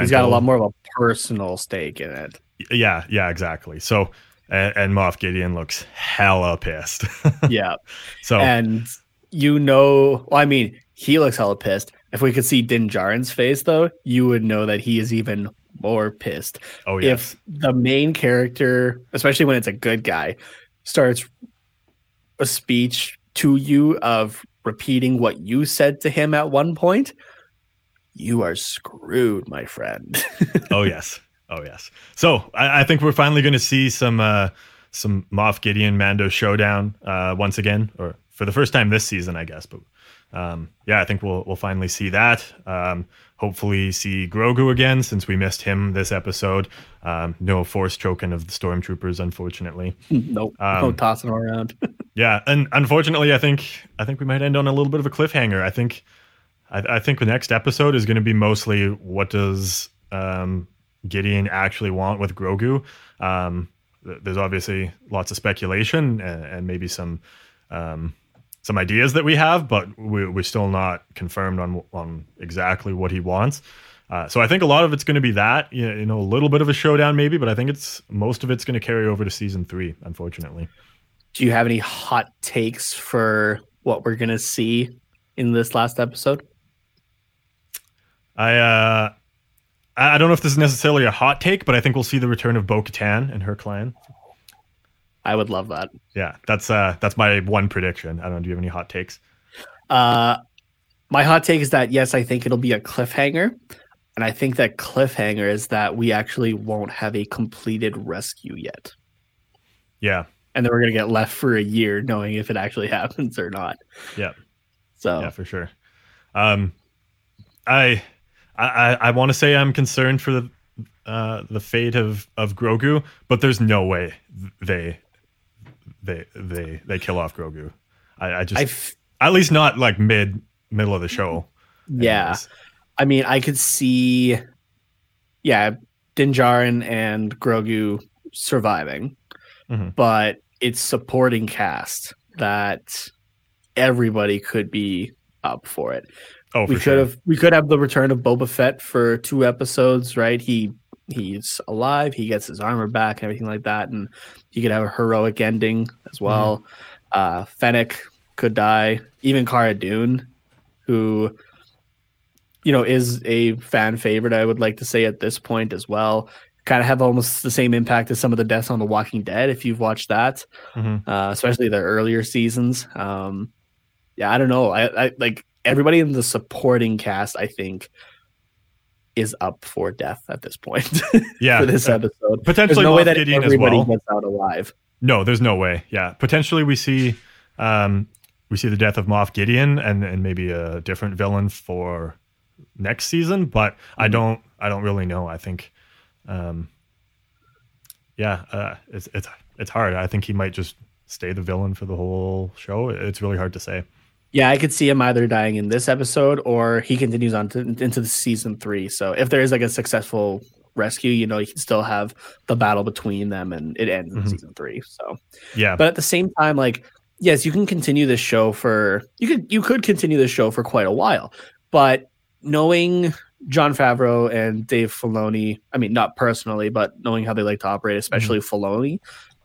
He's got a lot more of a personal stake in it. Yeah, exactly. So and Moff Gideon looks hella pissed. Yeah. So and he looks hella pissed. If we could see Din Djarin's face, though, you would know that he is even more pissed. Oh, yes. If the main character, especially when it's a good guy, starts a speech to you of repeating what you said to him at one point, you are screwed, my friend. Oh, yes. So I think we're finally going to see some Moff Gideon Mando showdown once again, or for the first time this season, I guess, but... I think we'll finally see that. Hopefully see Grogu again, since we missed him this episode. No force choking of the stormtroopers, unfortunately. Nope. No tossing around. Yeah, and unfortunately, I think we might end on a little bit of a cliffhanger. I think the next episode is going to be mostly what does Gideon actually want with Grogu. There's obviously lots of speculation and maybe some ideas that we have, but we're still not confirmed on exactly what he wants. So I think a lot of it's going to be that, a little bit of a showdown maybe, but I think most of it's going to carry over to season 3, unfortunately. Do you have any hot takes for what we're going to see in this last episode? I don't know if this is necessarily a hot take, but I think we'll see the return of Bo-Katan and her clan. I would love that. Yeah, that's my one prediction. I don't know. Do you have any hot takes? My hot take is that, yes, I think it'll be a cliffhanger. And I think that cliffhanger is that we actually won't have a completed rescue yet. Yeah. And then we're going to get left for a year knowing if it actually happens or not. Yeah. So. Yeah, for sure. I want to say I'm concerned for the fate of Grogu, but there's no way they kill off Grogu. At least not like middle of the show. Yeah. Anyways. I mean, I could see, Din Djarin and Grogu surviving, but it's supporting cast that everybody could be up for it. Oh, we could have the return of Boba Fett for 2 episodes, right? He's alive, he gets his armor back and everything like that, and he could have a heroic ending as well. Fennec could die. Even Cara Dune, who is a fan favorite, I would like to say at this point as well, kind of have almost the same impact as some of the deaths on The Walking Dead, if you've watched that, especially the earlier seasons. I don't know. I like everybody in the supporting cast, I think, is up for death at this point. Yeah, for this episode, potentially no way that everybody gets out alive. No, there's no way. Yeah, potentially we see the death of Moff Gideon and maybe a different villain for next season, but I don't really know. I think, it's hard. I think he might just stay the villain for the whole show. It's really hard to say. Yeah, I could see him either dying in this episode or he continues on into the season 3. So if there is like a successful rescue, you can still have the battle between them and it ends in season 3. So yeah, but at the same time, like yes, you can continue this show for you could continue this show for quite a while, but knowing Jon Favreau and Dave Filoni, I mean not personally, but knowing how they like to operate, especially Filoni,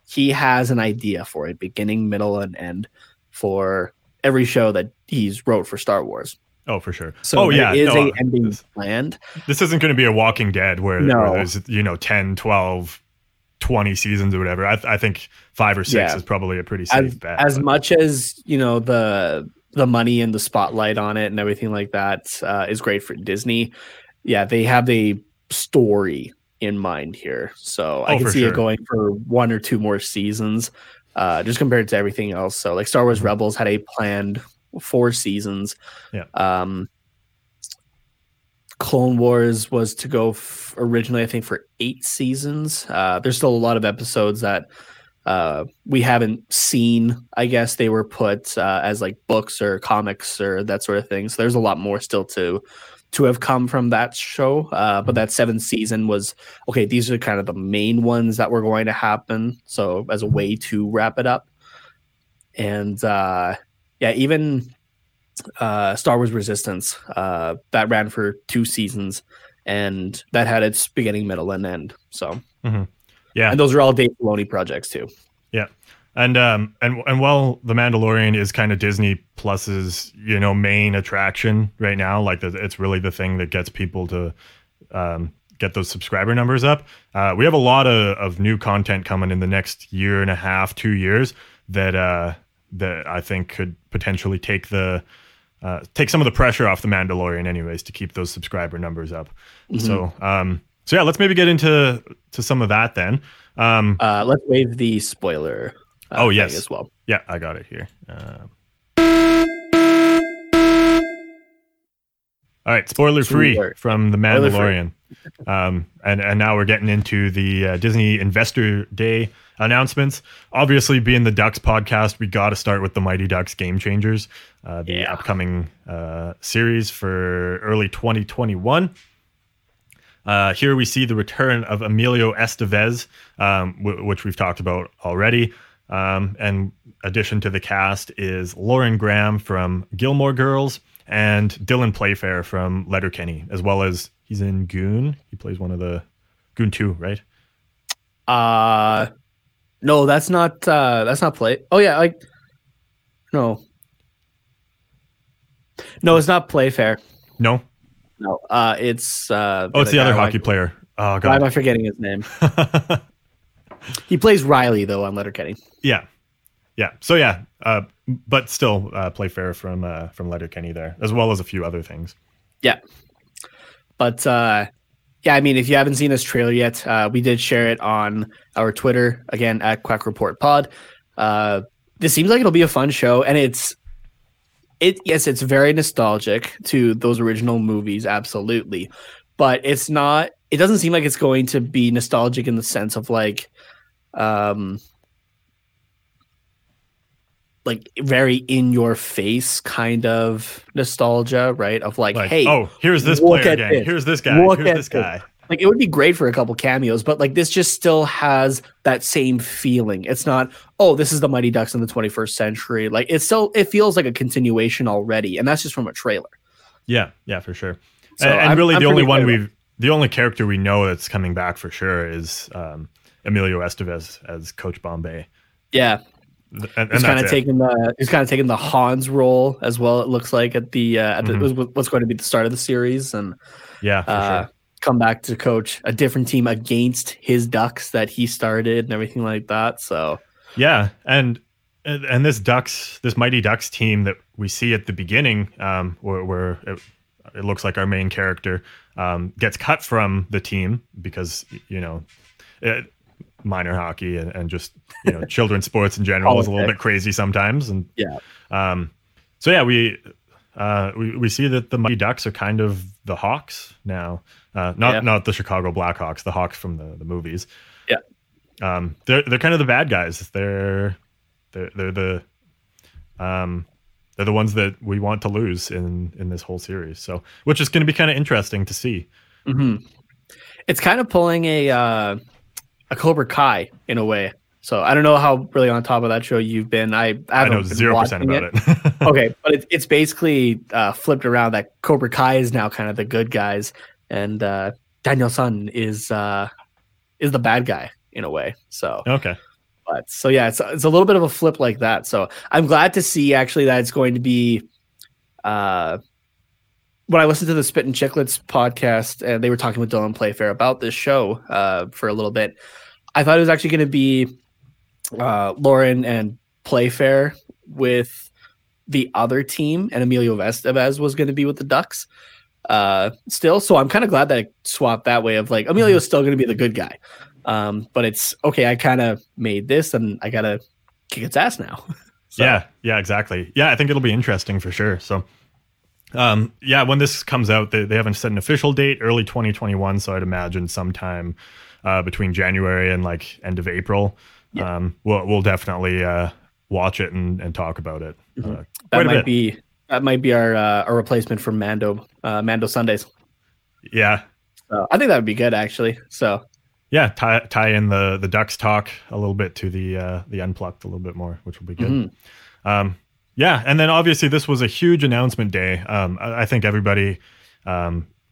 he has an idea for a beginning, middle, and end for every show that he's wrote for Star Wars. Oh, for sure. So there is an ending planned. This isn't going to be a Walking Dead where there's 10, 12, 20 seasons or whatever. I think 5 or 6 is probably a pretty safe bet. As much as the money and the spotlight on it and everything like that is great for Disney. Yeah, they have a story in mind here, so I can see it going for 1 or 2 more seasons. Just compared to everything else. So like Star Wars Rebels had a planned 4 seasons. Yeah. Clone Wars was to go originally, I think, for 8 seasons. There's still a lot of episodes that we haven't seen. I guess they were put as like books or comics or that sort of thing. So there's a lot more still to have come from that show. But that 7th season was, okay, these are kind of the main ones that were going to happen. So as a way to wrap it up. And even Star Wars Resistance, that ran for 2 seasons, and that had its beginning, middle, and end. So yeah, and those are all Dave Filoni projects too. Yeah. And while The Mandalorian is kind of Disney Plus's, you know, main attraction right now, like it's really the thing that gets people to get those subscriber numbers up. We have a lot of new content coming in the next year and a half, 2 years that I think could potentially take some of the pressure off The Mandalorian, anyways, to keep those subscriber numbers up. Mm-hmm. So yeah, let's maybe get into some of that then. Let's waive the spoiler. Oh yes, as well. Yeah, I got it here. All right, spoiler-free from The Mandalorian. And now we're getting into the Disney Investor Day announcements. Obviously, being the Ducks podcast, we got to start with the Mighty Ducks Game Changers, upcoming series for early 2021. Here we see the return of Emilio Estevez, which we've talked about already. And addition to the cast is Lauren Graham from Gilmore Girls and Dylan Playfair from Letterkenny, as well as he's in Goon. He plays one of the Goon 2, right? No, that's not Play. Oh yeah, no, it's not Playfair. No, it's the other hockey player. Oh god, why am I forgetting his name? He plays Riley though on Letterkenny. Yeah. So yeah, but still Playfair from Letterkenny there, as well as a few other things. Yeah, but yeah, I mean, if you haven't seen this trailer yet, we did share it on our Twitter again at Quack Report Pod. This seems like it'll be a fun show, and it's very nostalgic to those original movies, absolutely. But it's not. It doesn't seem like it's going to be nostalgic in the sense of like very in your face kind of nostalgia, right? Of like hey, oh, here's this player again. Here's this guy. Here's this guy. Like, it would be great for a couple cameos, but like this just still has that same feeling. It's not, oh, this is the Mighty Ducks in the 21st century. Like, it feels like a continuation already, and that's just from a trailer. Yeah, for sure. So and really, the only character we know that's coming back for sure is Emilio Estevez as Coach Bombay. Yeah, and he's kind of taking the Hans role as well. It looks like at what's going to be the start of the series, and yeah, for sure. Come back to coach a different team against his Ducks that he started and everything like that. So yeah, and this Mighty Ducks team that we see at the beginning, where it looks like our main character gets cut from the team because, you know, minor hockey and just, you know, children's sports in general is a little bit crazy sometimes. And yeah, so yeah, we see that the Mighty Ducks are kind of the Hawks now. Not the Chicago Blackhawks, the Hawks from the movies. Yeah, they're kind of the bad guys. They're the ones that we want to lose in this whole series. So, which is going to be kind of interesting to see. Mm-hmm. It's kind of pulling a Cobra Kai in a way. So I don't know how really on top of that show you've been. I know 0% about it. Okay, but it's basically flipped around that Cobra Kai is now kind of the good guys, and Daniel-san is the bad guy in a way. So okay, but so yeah, it's a little bit of a flip like that. So I'm glad to see actually that it's going to be. When I listened to the Spit and Chicklets podcast, and they were talking with Dylan Playfair about this show for a little bit, I thought it was actually going to be. Lauren and Playfair with the other team, and Emilio Estevez was going to be with the Ducks still. So I'm kind of glad that I swapped that way of like Emilio's still going to be the good guy. But it's okay, I kind of made this and I got to kick its ass now. So. Yeah, exactly. Yeah, I think it'll be interesting for sure. So yeah, when this comes out, they haven't set an official date, early 2021. So I'd imagine sometime between January and like end of April. Yeah. We'll definitely watch it and talk about it. Mm-hmm. That might be our replacement for Mando Sundays. Yeah, so I think that would be good actually. So yeah, tie in the Ducks talk a little bit to the Unplucked a little bit more, which will be good. Mm-hmm. Yeah, and then obviously this was a huge announcement day. I think everybody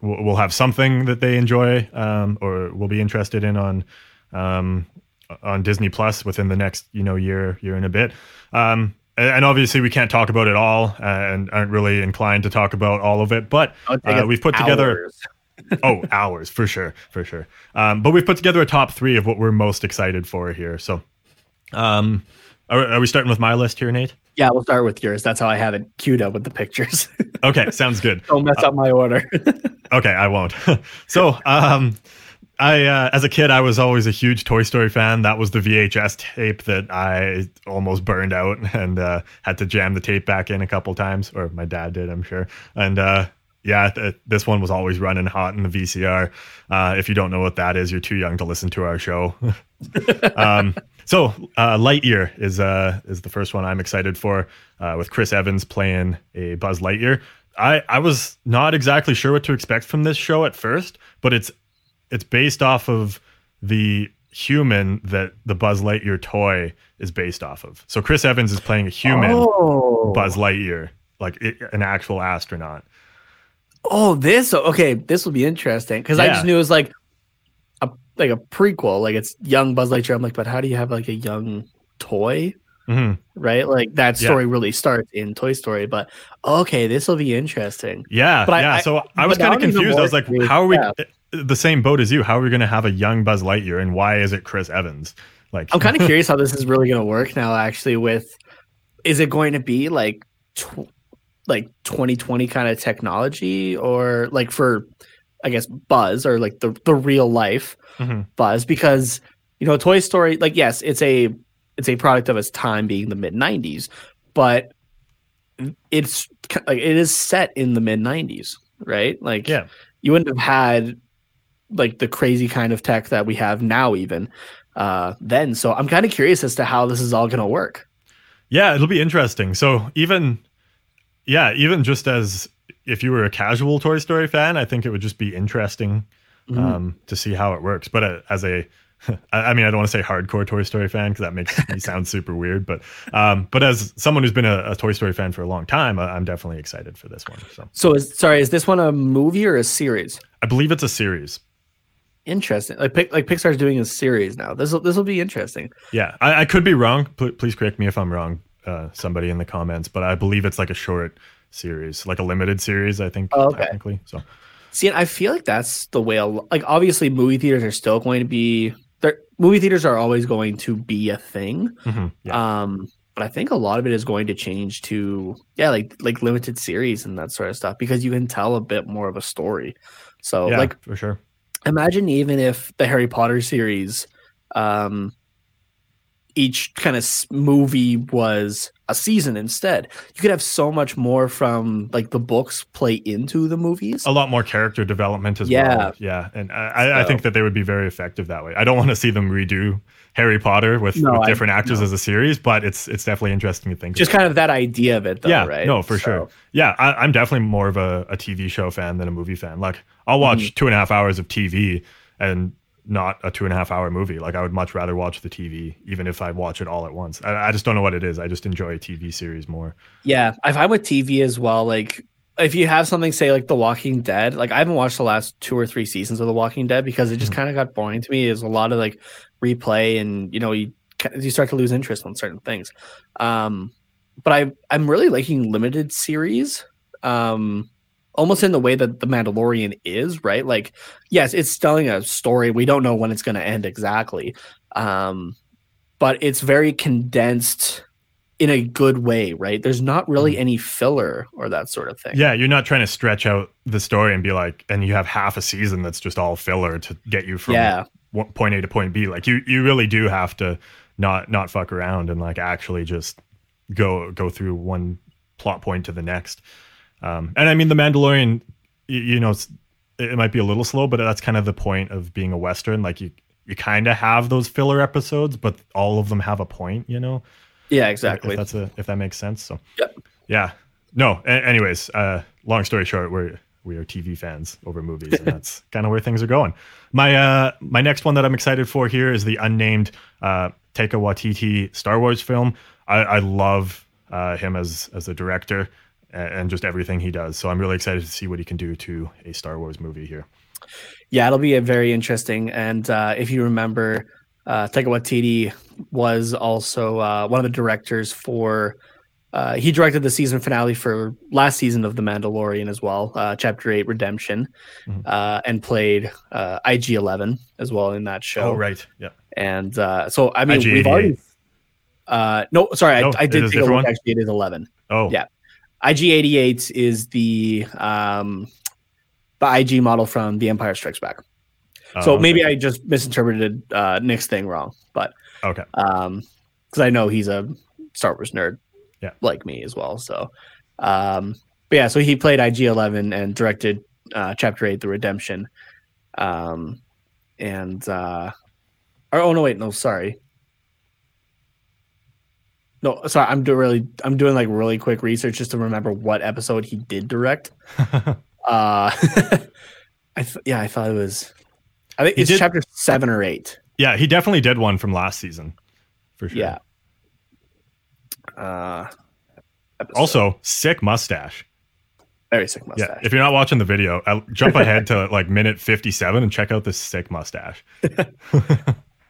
will have something that they enjoy or will be interested in on Disney Plus within the next year and a bit. And obviously we can't talk about it all and aren't really inclined to talk about all of it, but we've put together hours for sure. But we've put together a top three of what we're most excited for here. So are we starting with my list here, Nate? Yeah, we'll start with yours. That's how I have it queued up with the pictures. Okay, sounds good. Don't mess up my order. Okay, I won't. So I as a kid, I was always a huge Toy Story fan. That was the VHS tape that I almost burned out and had to jam the tape back in a couple times, or my dad did, I'm sure. And this one was always running hot in the VCR. If you don't know what that is, you're too young to listen to our show. So Lightyear is the first one I'm excited for, with Chris Evans playing a Buzz Lightyear. I was not exactly sure what to expect from this show at first, but it's based off of the human that the Buzz Lightyear toy is based off of. So Chris Evans is playing a human Buzz Lightyear, like an actual astronaut. Oh, this will be interesting, because I just knew it was like a prequel, like it's young Buzz Lightyear. I'm like, but how do you have like a young toy? Mm-hmm. Right? Like that story really starts in Toy Story, but okay, this will be interesting. Yeah. But so I was kind of confused. I was like, how are we the same boat as you? How are we going to have a young Buzz Lightyear, and why is it Chris Evans? Like, I'm kind of curious how this is really going to work now, actually. Is it going to be like 2020 kind of technology, or like for, I guess, Buzz, or like the real life Buzz? Because, Toy Story, like, yes, it's a product of its time, being the mid 90s, but it is set in the mid 90s, right? Like, you wouldn't have had like the crazy kind of tech that we have now even then. So I'm kind of curious as to how this is all going to work. Yeah, it'll be interesting. So even just as if you were a casual Toy Story fan, I think it would just be interesting to see how it works. But I don't want to say hardcore Toy Story fan, because that makes me sound super weird. But as someone who's been a Toy Story fan for a long time, I'm definitely excited for this one. So is this one a movie or a series? I believe it's a series. Interesting. Like Pixar's doing a series now. This will be interesting. Yeah, I could be wrong. Please correct me if I'm wrong, somebody in the comments. But I believe it's like a short series, like a limited series, I think, technically. So, see, I feel like that's the way. Like, obviously, movie theaters are still going to be. Movie theaters are always going to be a thing, but I think a lot of it is going to change to like limited series and that sort of stuff, because you can tell a bit more of a story. So for sure, imagine even if the Harry Potter series, each kind of movie was a season instead. You could have so much more from like the books play into the movies. A lot more character development as well. Yeah, and I think that they would be very effective that way. I don't want to see them redo Harry Potter with different actors as a series, but it's definitely interesting to think. Just about kind of that idea of it, though, right? No, for sure. Yeah, I'm definitely more of a TV show fan than a movie fan. Like, I'll watch 2.5 hours of TV and not a 2.5 hour movie. Like, I would much rather watch the TV, even if I watch it all at once. I just don't know what it is. I just enjoy a TV series more. Yeah, I find with TV as well, like if you have something, say like The Walking Dead, like I haven't watched the last 2 or 3 seasons of The Walking Dead because it just kind of got boring to me. There's a lot of like replay, and you start to lose interest on certain things. But I'm really liking limited series. Almost in the way that The Mandalorian is, right? Like, yes, it's telling a story. We don't know when it's going to end exactly. But it's very condensed in a good way, right? There's not really any filler or that sort of thing. Yeah, you're not trying to stretch out the story and be like, and you have half a season that's just all filler to get you from point A to point B. Like, you really do have to not fuck around and like actually just go through one plot point to the next. And I mean, The Mandalorian, it might be a little slow, but that's kind of the point of being a Western. Like, you kind of have those filler episodes, but all of them have a point, Yeah, exactly. If that makes sense. So, yep. Yeah. No, anyways, long story short, We are TV fans over movies, and that's kind of where things are going. My next one that I'm excited for here is the unnamed Taika Waititi Star Wars film. I love him as a director and just everything he does. So I'm really excited to see what he can do to a Star Wars movie here. Yeah, it'll be a very interesting. And if you remember, Taika Waititi was also one of the directors for... he directed the season finale for last season of The Mandalorian as well, Chapter 8 Redemption, and played IG-11 as well in that show. Oh, right. Yeah. And so, I mean, IG-88. We've already... I did take a look. Actually, it is 11. Oh. Yeah. IG-88 is the IG model from The Empire Strikes Back. So maybe I just misinterpreted Nick's thing wrong, but... Okay. Because I know he's a Star Wars nerd. Yeah, like me as well. So, but yeah, so he played IG-11 and directed Chapter 8, The Redemption. I'm doing like really quick research just to remember what episode he did direct. I thought it was. I think it's Chapter 7 or 8. Yeah, he definitely did one from last season, for sure. Yeah. Also, sick mustache. Very sick mustache. Yeah, if you're not watching the video, I'll jump ahead to like minute 57 and check out this sick mustache.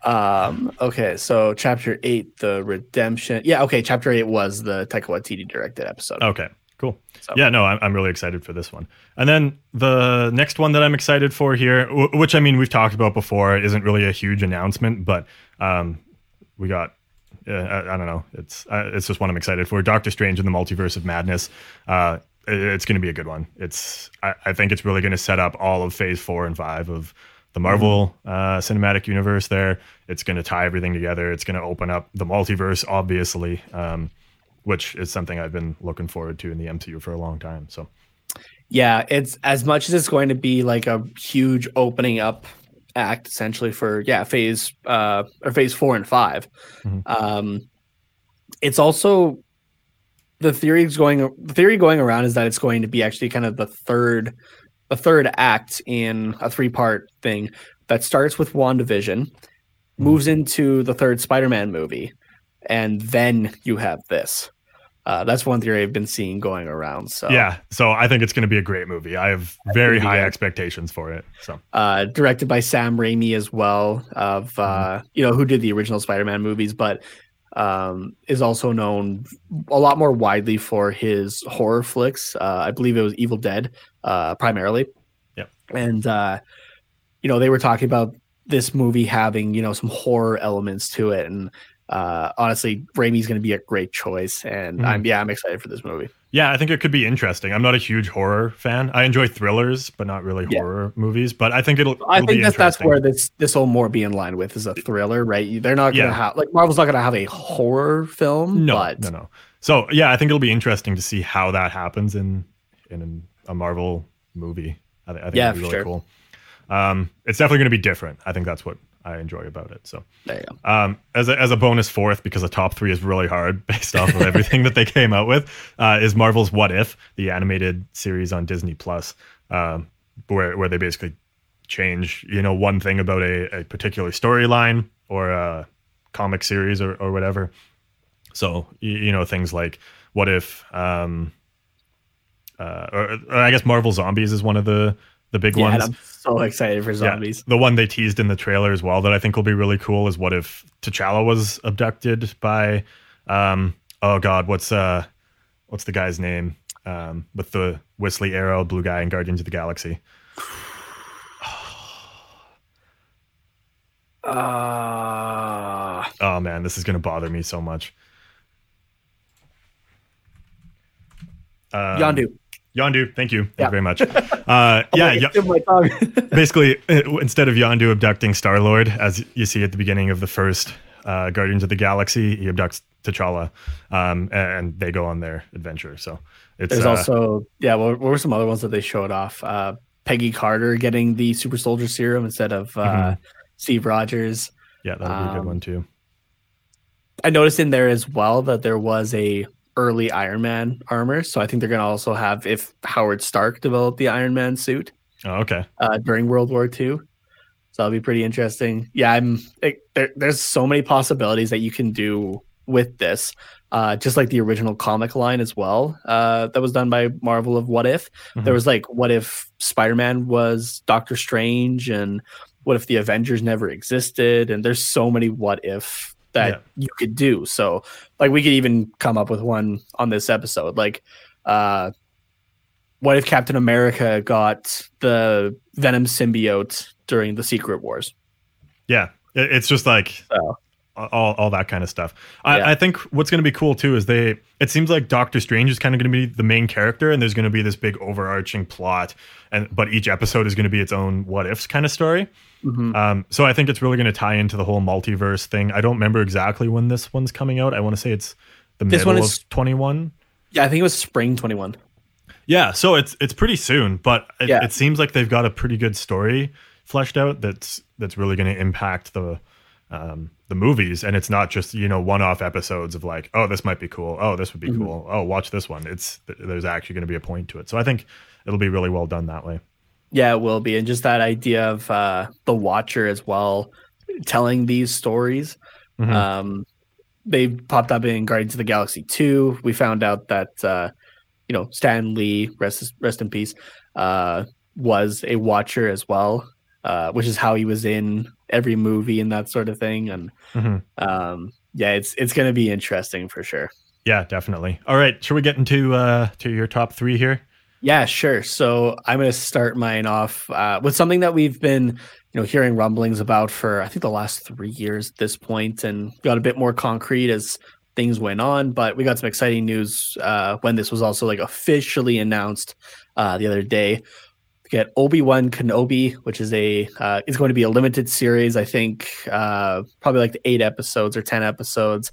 Okay, so Chapter 8, The Redemption. Yeah, okay, Chapter 8 was the Taika Waititi directed episode. Okay, cool. So. Yeah, no, I'm really excited for this one. And then the next one that I'm excited for here, which I mean we've talked about before, isn't really a huge announcement, but we got. I don't know. It's just one I'm excited for. Doctor Strange in the Multiverse of Madness. It's going to be a good one. I think it's really going to set up all of Phase 4 and 5 of the Marvel Cinematic Universe. There, it's going to tie everything together. It's going to open up the multiverse, obviously, which is something I've been looking forward to in the MCU for a long time. So, yeah, it's as much as it's going to be like a huge opening up act essentially for Phase 4 and 5. It's also the theory going around is that it's going to be actually kind of the third act in a 3-part thing that starts with WandaVision, moves into the third Spider-Man movie, and then you have this. That's one theory I've been seeing going around. So yeah, so I think it's going to be a great movie. I have very high expectations for it. So directed by Sam Raimi as well, of who did the original Spider-Man movies, but is also known a lot more widely for his horror flicks. I believe it was Evil Dead primarily. Yeah, and they were talking about this movie having some horror elements to it, and. Honestly, Raimi's going to be a great choice, and I'm excited for this movie. Yeah, I think it could be interesting. I'm not a huge horror fan. I enjoy thrillers, but not really horror movies. But I think that's where this will more be in line with is a thriller, right? They're not going to have like Marvel's not going to have a horror film. No. So yeah, I think it'll be interesting to see how that happens in a Marvel movie. I think it'll be really cool. It's definitely going to be different. I think that's what I enjoy about it. So there you go. As a bonus fourth, because the top 3 is really hard based off of everything that they came out with, is Marvel's What If, the animated series on Disney Plus, where they basically change one thing about a particular storyline or a comic series or whatever. So things like what if or I guess Marvel Zombies is one of the big ones. And I'm so excited for zombies. Yeah, the one they teased in the trailer as well that I think will be really cool is what if T'Challa was abducted by what's the guy's name with the whistly arrow, blue guy in Guardians of the Galaxy. Oh man, this is gonna bother me so much. Yondu, thank you. Thank you very much. Basically, instead of Yondu abducting Star-Lord, as you see at the beginning of the first Guardians of the Galaxy, he abducts T'Challa, and they go on their adventure. So there's also, what were some other ones that they showed off? Peggy Carter getting the Super Soldier Serum instead of Steve Rogers. Yeah, that'll be a good one too. I noticed in there as well that there was a early Iron Man armor. So I think they're going to also have, if Howard Stark developed the Iron Man suit during World War II. So that'll be pretty interesting. Yeah, there's so many possibilities that you can do with this. Just like the original comic line as well, that was done by Marvel of What If. Mm-hmm. There was like, what if Spider-Man was Doctor Strange, and what if the Avengers never existed? And there's so many what if that you could do. So like, we could even come up with one on this episode. Like, what if Captain America got the Venom symbiote during the Secret Wars? Yeah, it's just like... So. All that kind of stuff. I think what's going to be cool too is it seems like Doctor Strange is kind of going to be the main character, and there's going to be this big overarching plot, but each episode is going to be its own what ifs kind of story. Mm-hmm. So I think it's really going to tie into the whole multiverse thing. I don't remember exactly when this one's coming out. I want to say it's the middle of 21. Yeah, I think it was spring 21. Yeah, so it's pretty soon, but it seems like they've got a pretty good story fleshed out that's really going to impact the movies, and it's not just, one-off episodes of like, oh, this might be cool. Oh, this would be mm-hmm. cool. Oh, watch this one. There's actually going to be a point to it. So I think it'll be really well done that way. Yeah, it will be. And just that idea of the Watcher as well, telling these stories. Mm-hmm. They popped up in Guardians of the Galaxy 2. We found out that, Stan Lee, rest in peace, was a Watcher as well, which is how he was in every movie and that sort of thing. And mm-hmm. It's going to be interesting for sure. Yeah, definitely. All right. Should we get into to your top three here? Yeah, sure. So I'm going to start mine off with something that we've been hearing rumblings about for, I think, the last 3 years at this point, and got a bit more concrete as things went on. But we got some exciting news when this was also like officially announced the other day. Get Obi-Wan Kenobi, which is is going to be a limited series. I think probably like 8 episodes or 10 episodes,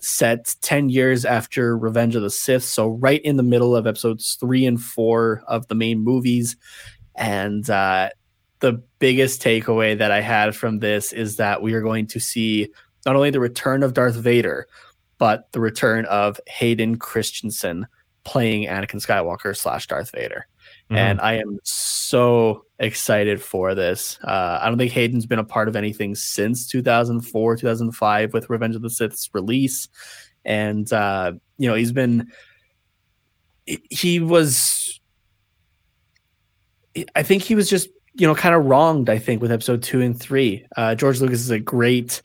set 10 years after Revenge of the Sith. So right in the middle of episodes 3 and 4 of the main movies. And the biggest takeaway that I had from this is that we are going to see not only the return of Darth Vader, but the return of Hayden Christensen playing Anakin Skywalker / Darth Vader. Mm-hmm. And I am so excited for this. I don't think Hayden's been a part of anything since 2004, 2005 with Revenge of the Sith's release. And, he was kind of wronged, I think, with episode 2 and 3. George Lucas is a great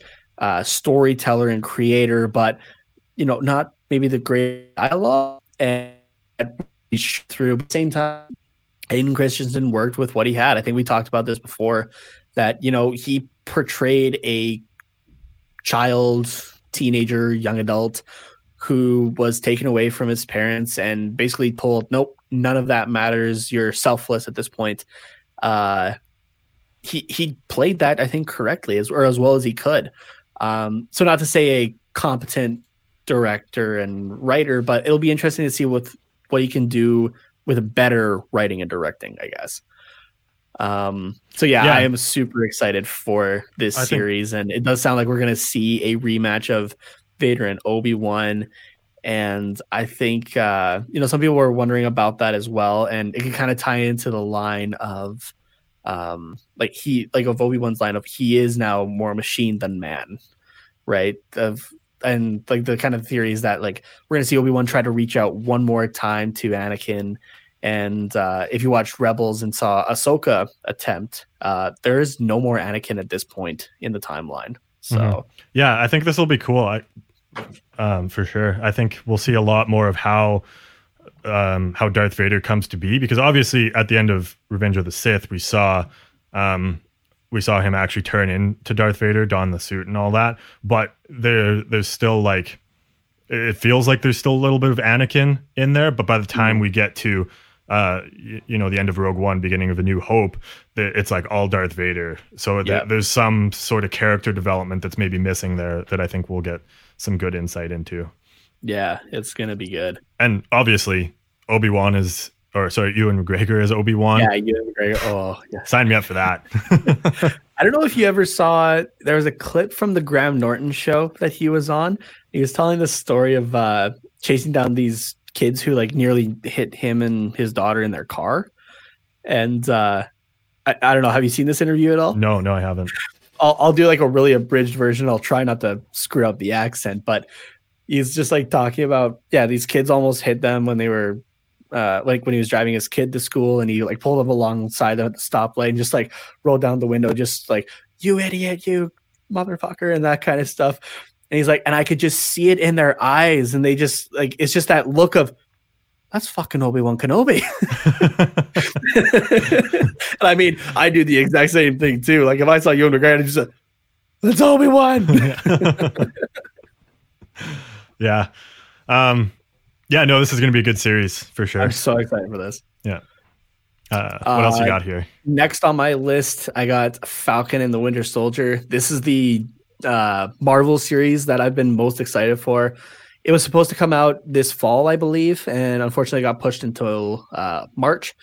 storyteller and creator, but, not maybe the great dialogue and through. But at the same time, Hayden Christensen worked with what he had. I think we talked about this before, that he portrayed a child, teenager, young adult who was taken away from his parents and basically told, nope, none of that matters, you're selfless at this point. He played that, I think, correctly, as well as he could. So not to say a competent director and writer, but it'll be interesting to see what he can do with a better writing and directing, I guess. I am super excited for this series. And it does sound like we're going to see a rematch of Vader and Obi-Wan. And I think, some people were wondering about that as well. And it can kind of tie into the line of, of Obi-Wan's line of, he is now more machine than man. Right. And like the kind of theories that like we're gonna see Obi-Wan try to reach out one more time to Anakin, and if you watched Rebels and saw Ahsoka attempt, there is no more Anakin at this point in the timeline. So mm-hmm. yeah, I think this will be cool. For sure, I think we'll see a lot more of how Darth Vader comes to be, because obviously at the end of Revenge of the Sith, we saw him actually turn into Darth Vader, don the suit and all that. But there's still like, it feels like there's still a little bit of Anakin in there. But by the time we get to, the end of Rogue One, beginning of A New Hope, it's like all Darth Vader. So there's some sort of character development that's maybe missing there that I think we'll get some good insight into. Yeah, it's going to be good. And obviously Ewan McGregor as Obi-Wan. Yeah, Ewan McGregor. Oh, yeah. Sign me up for that. I don't know if you ever saw, there was a clip from the Graham Norton show that he was on. He was telling the story of chasing down these kids who like nearly hit him and his daughter in their car. And I don't know. Have you seen this interview at all? No, I haven't. I'll do like a really abridged version. I'll try not to screw up the accent, but he's just like talking about, yeah, these kids almost hit them when they were like when he was driving his kid to school, and he like pulled up alongside them at the stoplight and just like rolled down the window, just like, you idiot, you motherfucker, and that kind of stuff. And he's like, and I could just see it in their eyes. And they just like, it's just that look of, that's fucking Obi-Wan Kenobi. And I mean, I do the exact same thing too. Like if I saw Ewan McGregor, I'd just like, that's Obi-Wan. Yeah. Yeah, no, this is going to be a good series for sure. I'm so excited for this. Yeah. What else you got here? Next on my list, I got Falcon and the Winter Soldier. This is the Marvel series that I've been most excited for. It was supposed to come out this fall, I believe, and unfortunately got pushed until March.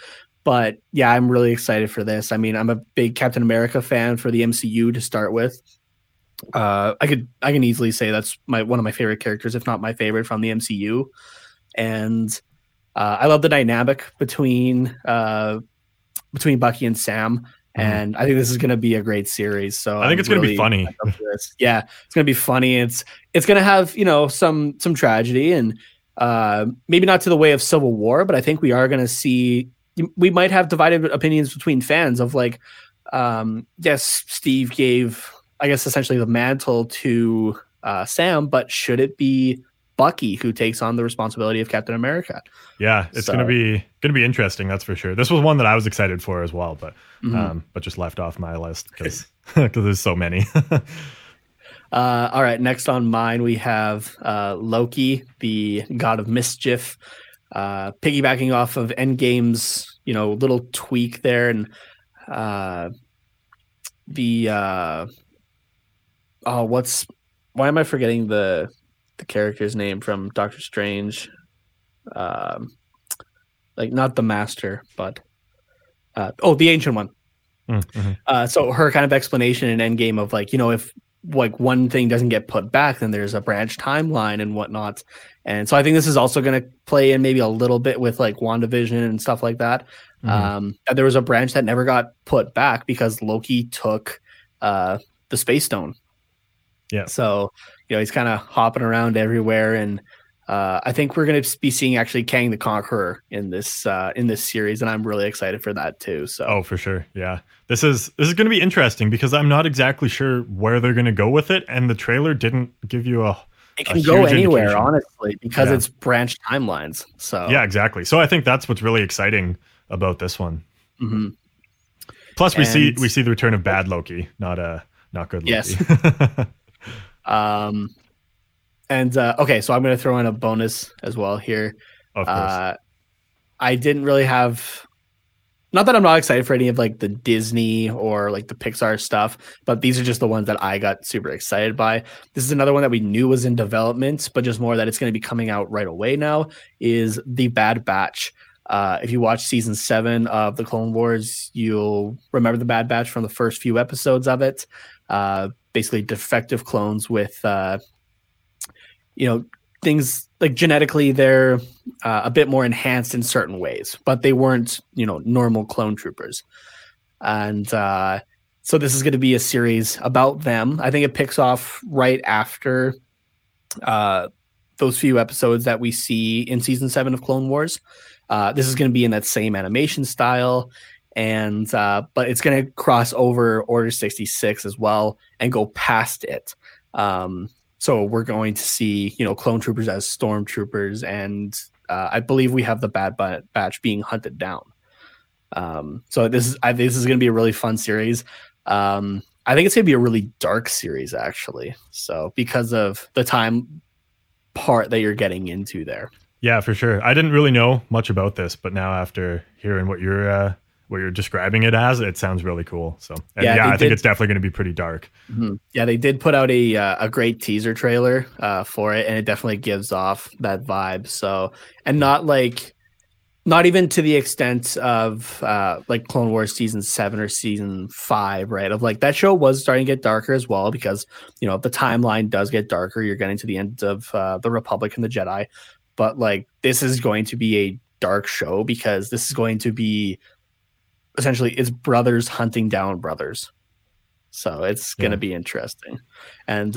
But yeah, I'm really excited for this. I mean, I'm a big Captain America fan for the MCU to start with. I can easily say that's one of my favorite characters, if not my favorite from the MCU. And I love the dynamic between Bucky and Sam. And I think this is going to be a great series. So I think it's going to be funny. Yeah, it's going to be funny. It's going to have, you know, some tragedy, and maybe not to the way of Civil War, but I think we are going to see, we might have divided opinions between fans of like, yes, Steve gave, I guess, essentially the mantle to Sam, but should it be Bucky who takes on the responsibility of Captain America? Yeah, it's gonna be interesting, that's for sure. This was one that I was excited for as well, but but just left off my list because there's so many. All right, next on mine we have Loki, the God of Mischief, piggybacking off of Endgame's, you know, little tweak there, and why am I forgetting the character's name from Doctor Strange, like not the Master, but the Ancient One. Mm-hmm. So her kind of explanation in Endgame of like, you know, if like one thing doesn't get put back, then there's a branch timeline and whatnot. And so I think this is also going to play in maybe a little bit with like WandaVision and stuff like that. Mm-hmm. There was a branch that never got put back because Loki took the Space Stone. Yeah. So, you know, he's kind of hopping around everywhere, and I think we're going to be seeing actually Kang the Conqueror in this series, and I'm really excited for that too. So. Oh, for sure. Yeah. This is going to be interesting because I'm not exactly sure where they're going to go with it, and the trailer didn't give you a It can go anywhere, indication. Honestly, because it's branched timelines. So. Yeah, exactly. So I think that's what's really exciting about this one. Mm-hmm. Plus we see the return of bad Loki, not good Loki. Yes. Okay, so I'm going to throw in a bonus as well here. Of course. I didn't really have, not that I'm not excited for any of like the Disney or like the Pixar stuff, but these are just the ones that I got super excited by. This is another one that we knew was in development, but just more that it's going to be coming out right away now, is The Bad Batch. If you watch season 7 of The Clone Wars, you'll remember The Bad Batch from the first few episodes of it. Basically defective clones with, you know, things like genetically they're a bit more enhanced in certain ways, but they weren't, you know, normal clone troopers. And so this is going to be a series about them. I think it picks off right after those few episodes that we see in season 7 of Clone Wars. This is going to be in that same animation style. And but it's going to cross over Order 66 as well and go past it. So we're going to see, you know, clone troopers as stormtroopers, and I believe we have the Bad Batch being hunted down. So this is going to be a really fun series. I think it's going to be a really dark series actually. So because of the time part that you're getting into there. Yeah, for sure. I didn't really know much about this, but now after hearing what you're describing it as, it sounds really cool. So I think it's definitely going to be pretty dark. Mm-hmm. Yeah, they did put out a great teaser trailer for it, and it definitely gives off that vibe. So, and not even to the extent of like Clone Wars season 7 or season 5, right? Of like that show was starting to get darker as well, because, you know, if the timeline does get darker, you're getting to the end of the Republic and the Jedi. but like this is going to be a dark show because this is going to be essentially it's brothers hunting down brothers. So it's going to be interesting. And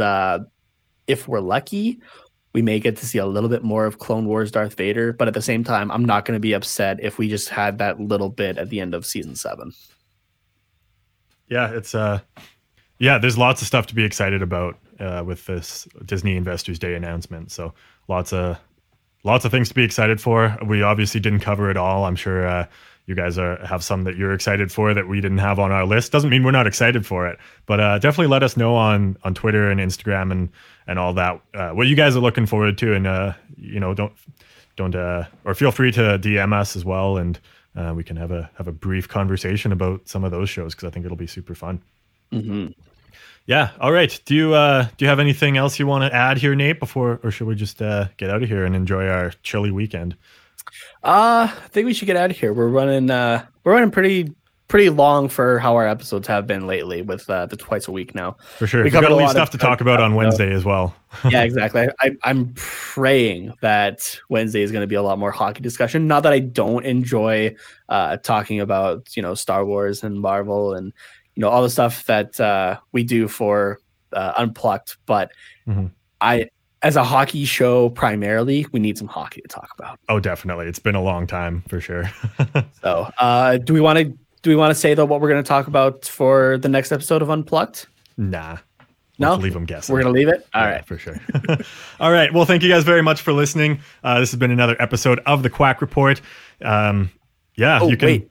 if we're lucky, we may get to see a little bit more of Clone Wars Darth Vader. But at the same time, I'm not going to be upset if we just had that little bit at the end of season 7. Yeah, it's there's lots of stuff to be excited about with this Disney Investors Day announcement. So lots of things to be excited for. We obviously didn't cover it all. I'm sure you guys have some that you're excited for that we didn't have on our list. Doesn't mean we're not excited for it, but definitely let us know on Twitter and Instagram and all that what you guys are looking forward to. And or feel free to DM us as well, and we can have a brief conversation about some of those shows because I think it'll be super fun. Mm-hmm. Yeah. All right. Do you have anything else you want to add here, Nate? Before, or should we just get out of here and enjoy our chilly weekend? I think we should get out of here. We're running pretty long for how our episodes have been lately with the twice a week now. For sure. We've got a lot of stuff to talk about on Wednesday as well. Yeah, exactly. I'm praying that Wednesday is going to be a lot more hockey discussion. Not that I don't enjoy talking about, Star Wars and Marvel and, all the stuff that we do for Unplucked, but as a hockey show, primarily, we need some hockey to talk about. Oh, definitely. It's been a long time for sure. So, do we want to say though what we're going to talk about for the next episode of Unplucked? Nah. No, leave them guessing. We're going to leave it. All right, for sure. All right. Well, thank you guys very much for listening. This has been another episode of the Quack Report. Wait.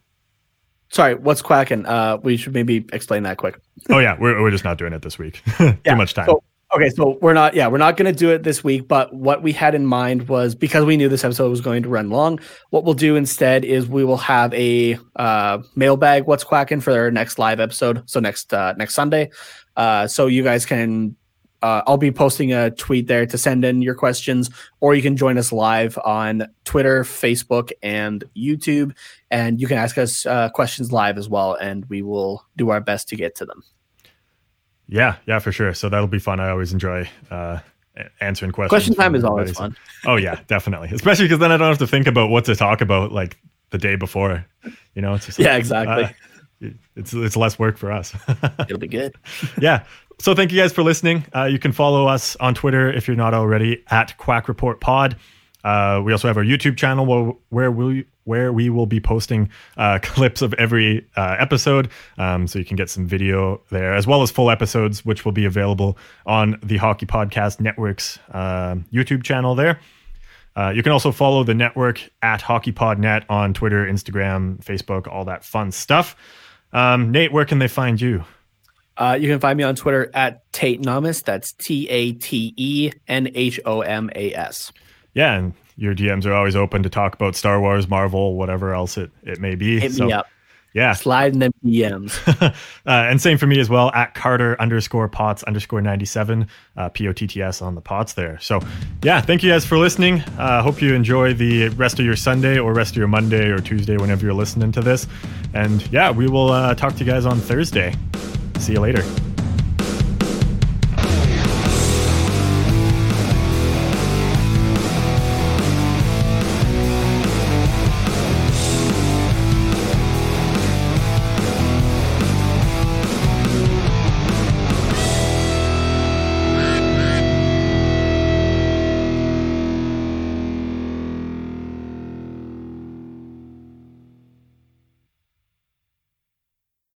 Sorry, what's quacking? We should maybe explain that quick. Oh yeah, we're just not doing it this week. Too much time. So we're not going to do it this week, but what we had in mind was because we knew this episode was going to run long, what we'll do instead is we will have a mailbag what's quacking for our next live episode, so next Sunday. So you guys can I'll be posting a tweet there to send in your questions, or you can join us live on Twitter, Facebook, and YouTube, and you can ask us questions live as well, and we will do our best to get to them. Yeah, for sure. So that'll be fun. I always enjoy answering questions. Question time is always fun. Oh, yeah, definitely. Especially because then I don't have to think about what to talk about like the day before. It's just exactly. It's less work for us. It'll be good. Yeah. So thank you guys for listening. You can follow us on Twitter if you're not already at Quack Report Pod. We also have our YouTube channel where we will be posting clips of every episode, so you can get some video there, as well as full episodes, which will be available on the Hockey Podcast Network's YouTube channel there. You can also follow the network at HockeyPodNet on Twitter, Instagram, Facebook, all that fun stuff. Nate, where can they find you? You can find me on Twitter at TateNomas. That's TateNhomas. Yeah, and your DMs are always open to talk about Star Wars, Marvel, whatever else it may be. Hit me up. Yeah. Sliding them DMs. And same for me as well, at Carter_Potts_97, POTTS on the Potts there. So, yeah, thank you guys for listening. Hope you enjoy the rest of your Sunday or rest of your Monday or Tuesday whenever you're listening to this. And, yeah, we will talk to you guys on Thursday. See you later.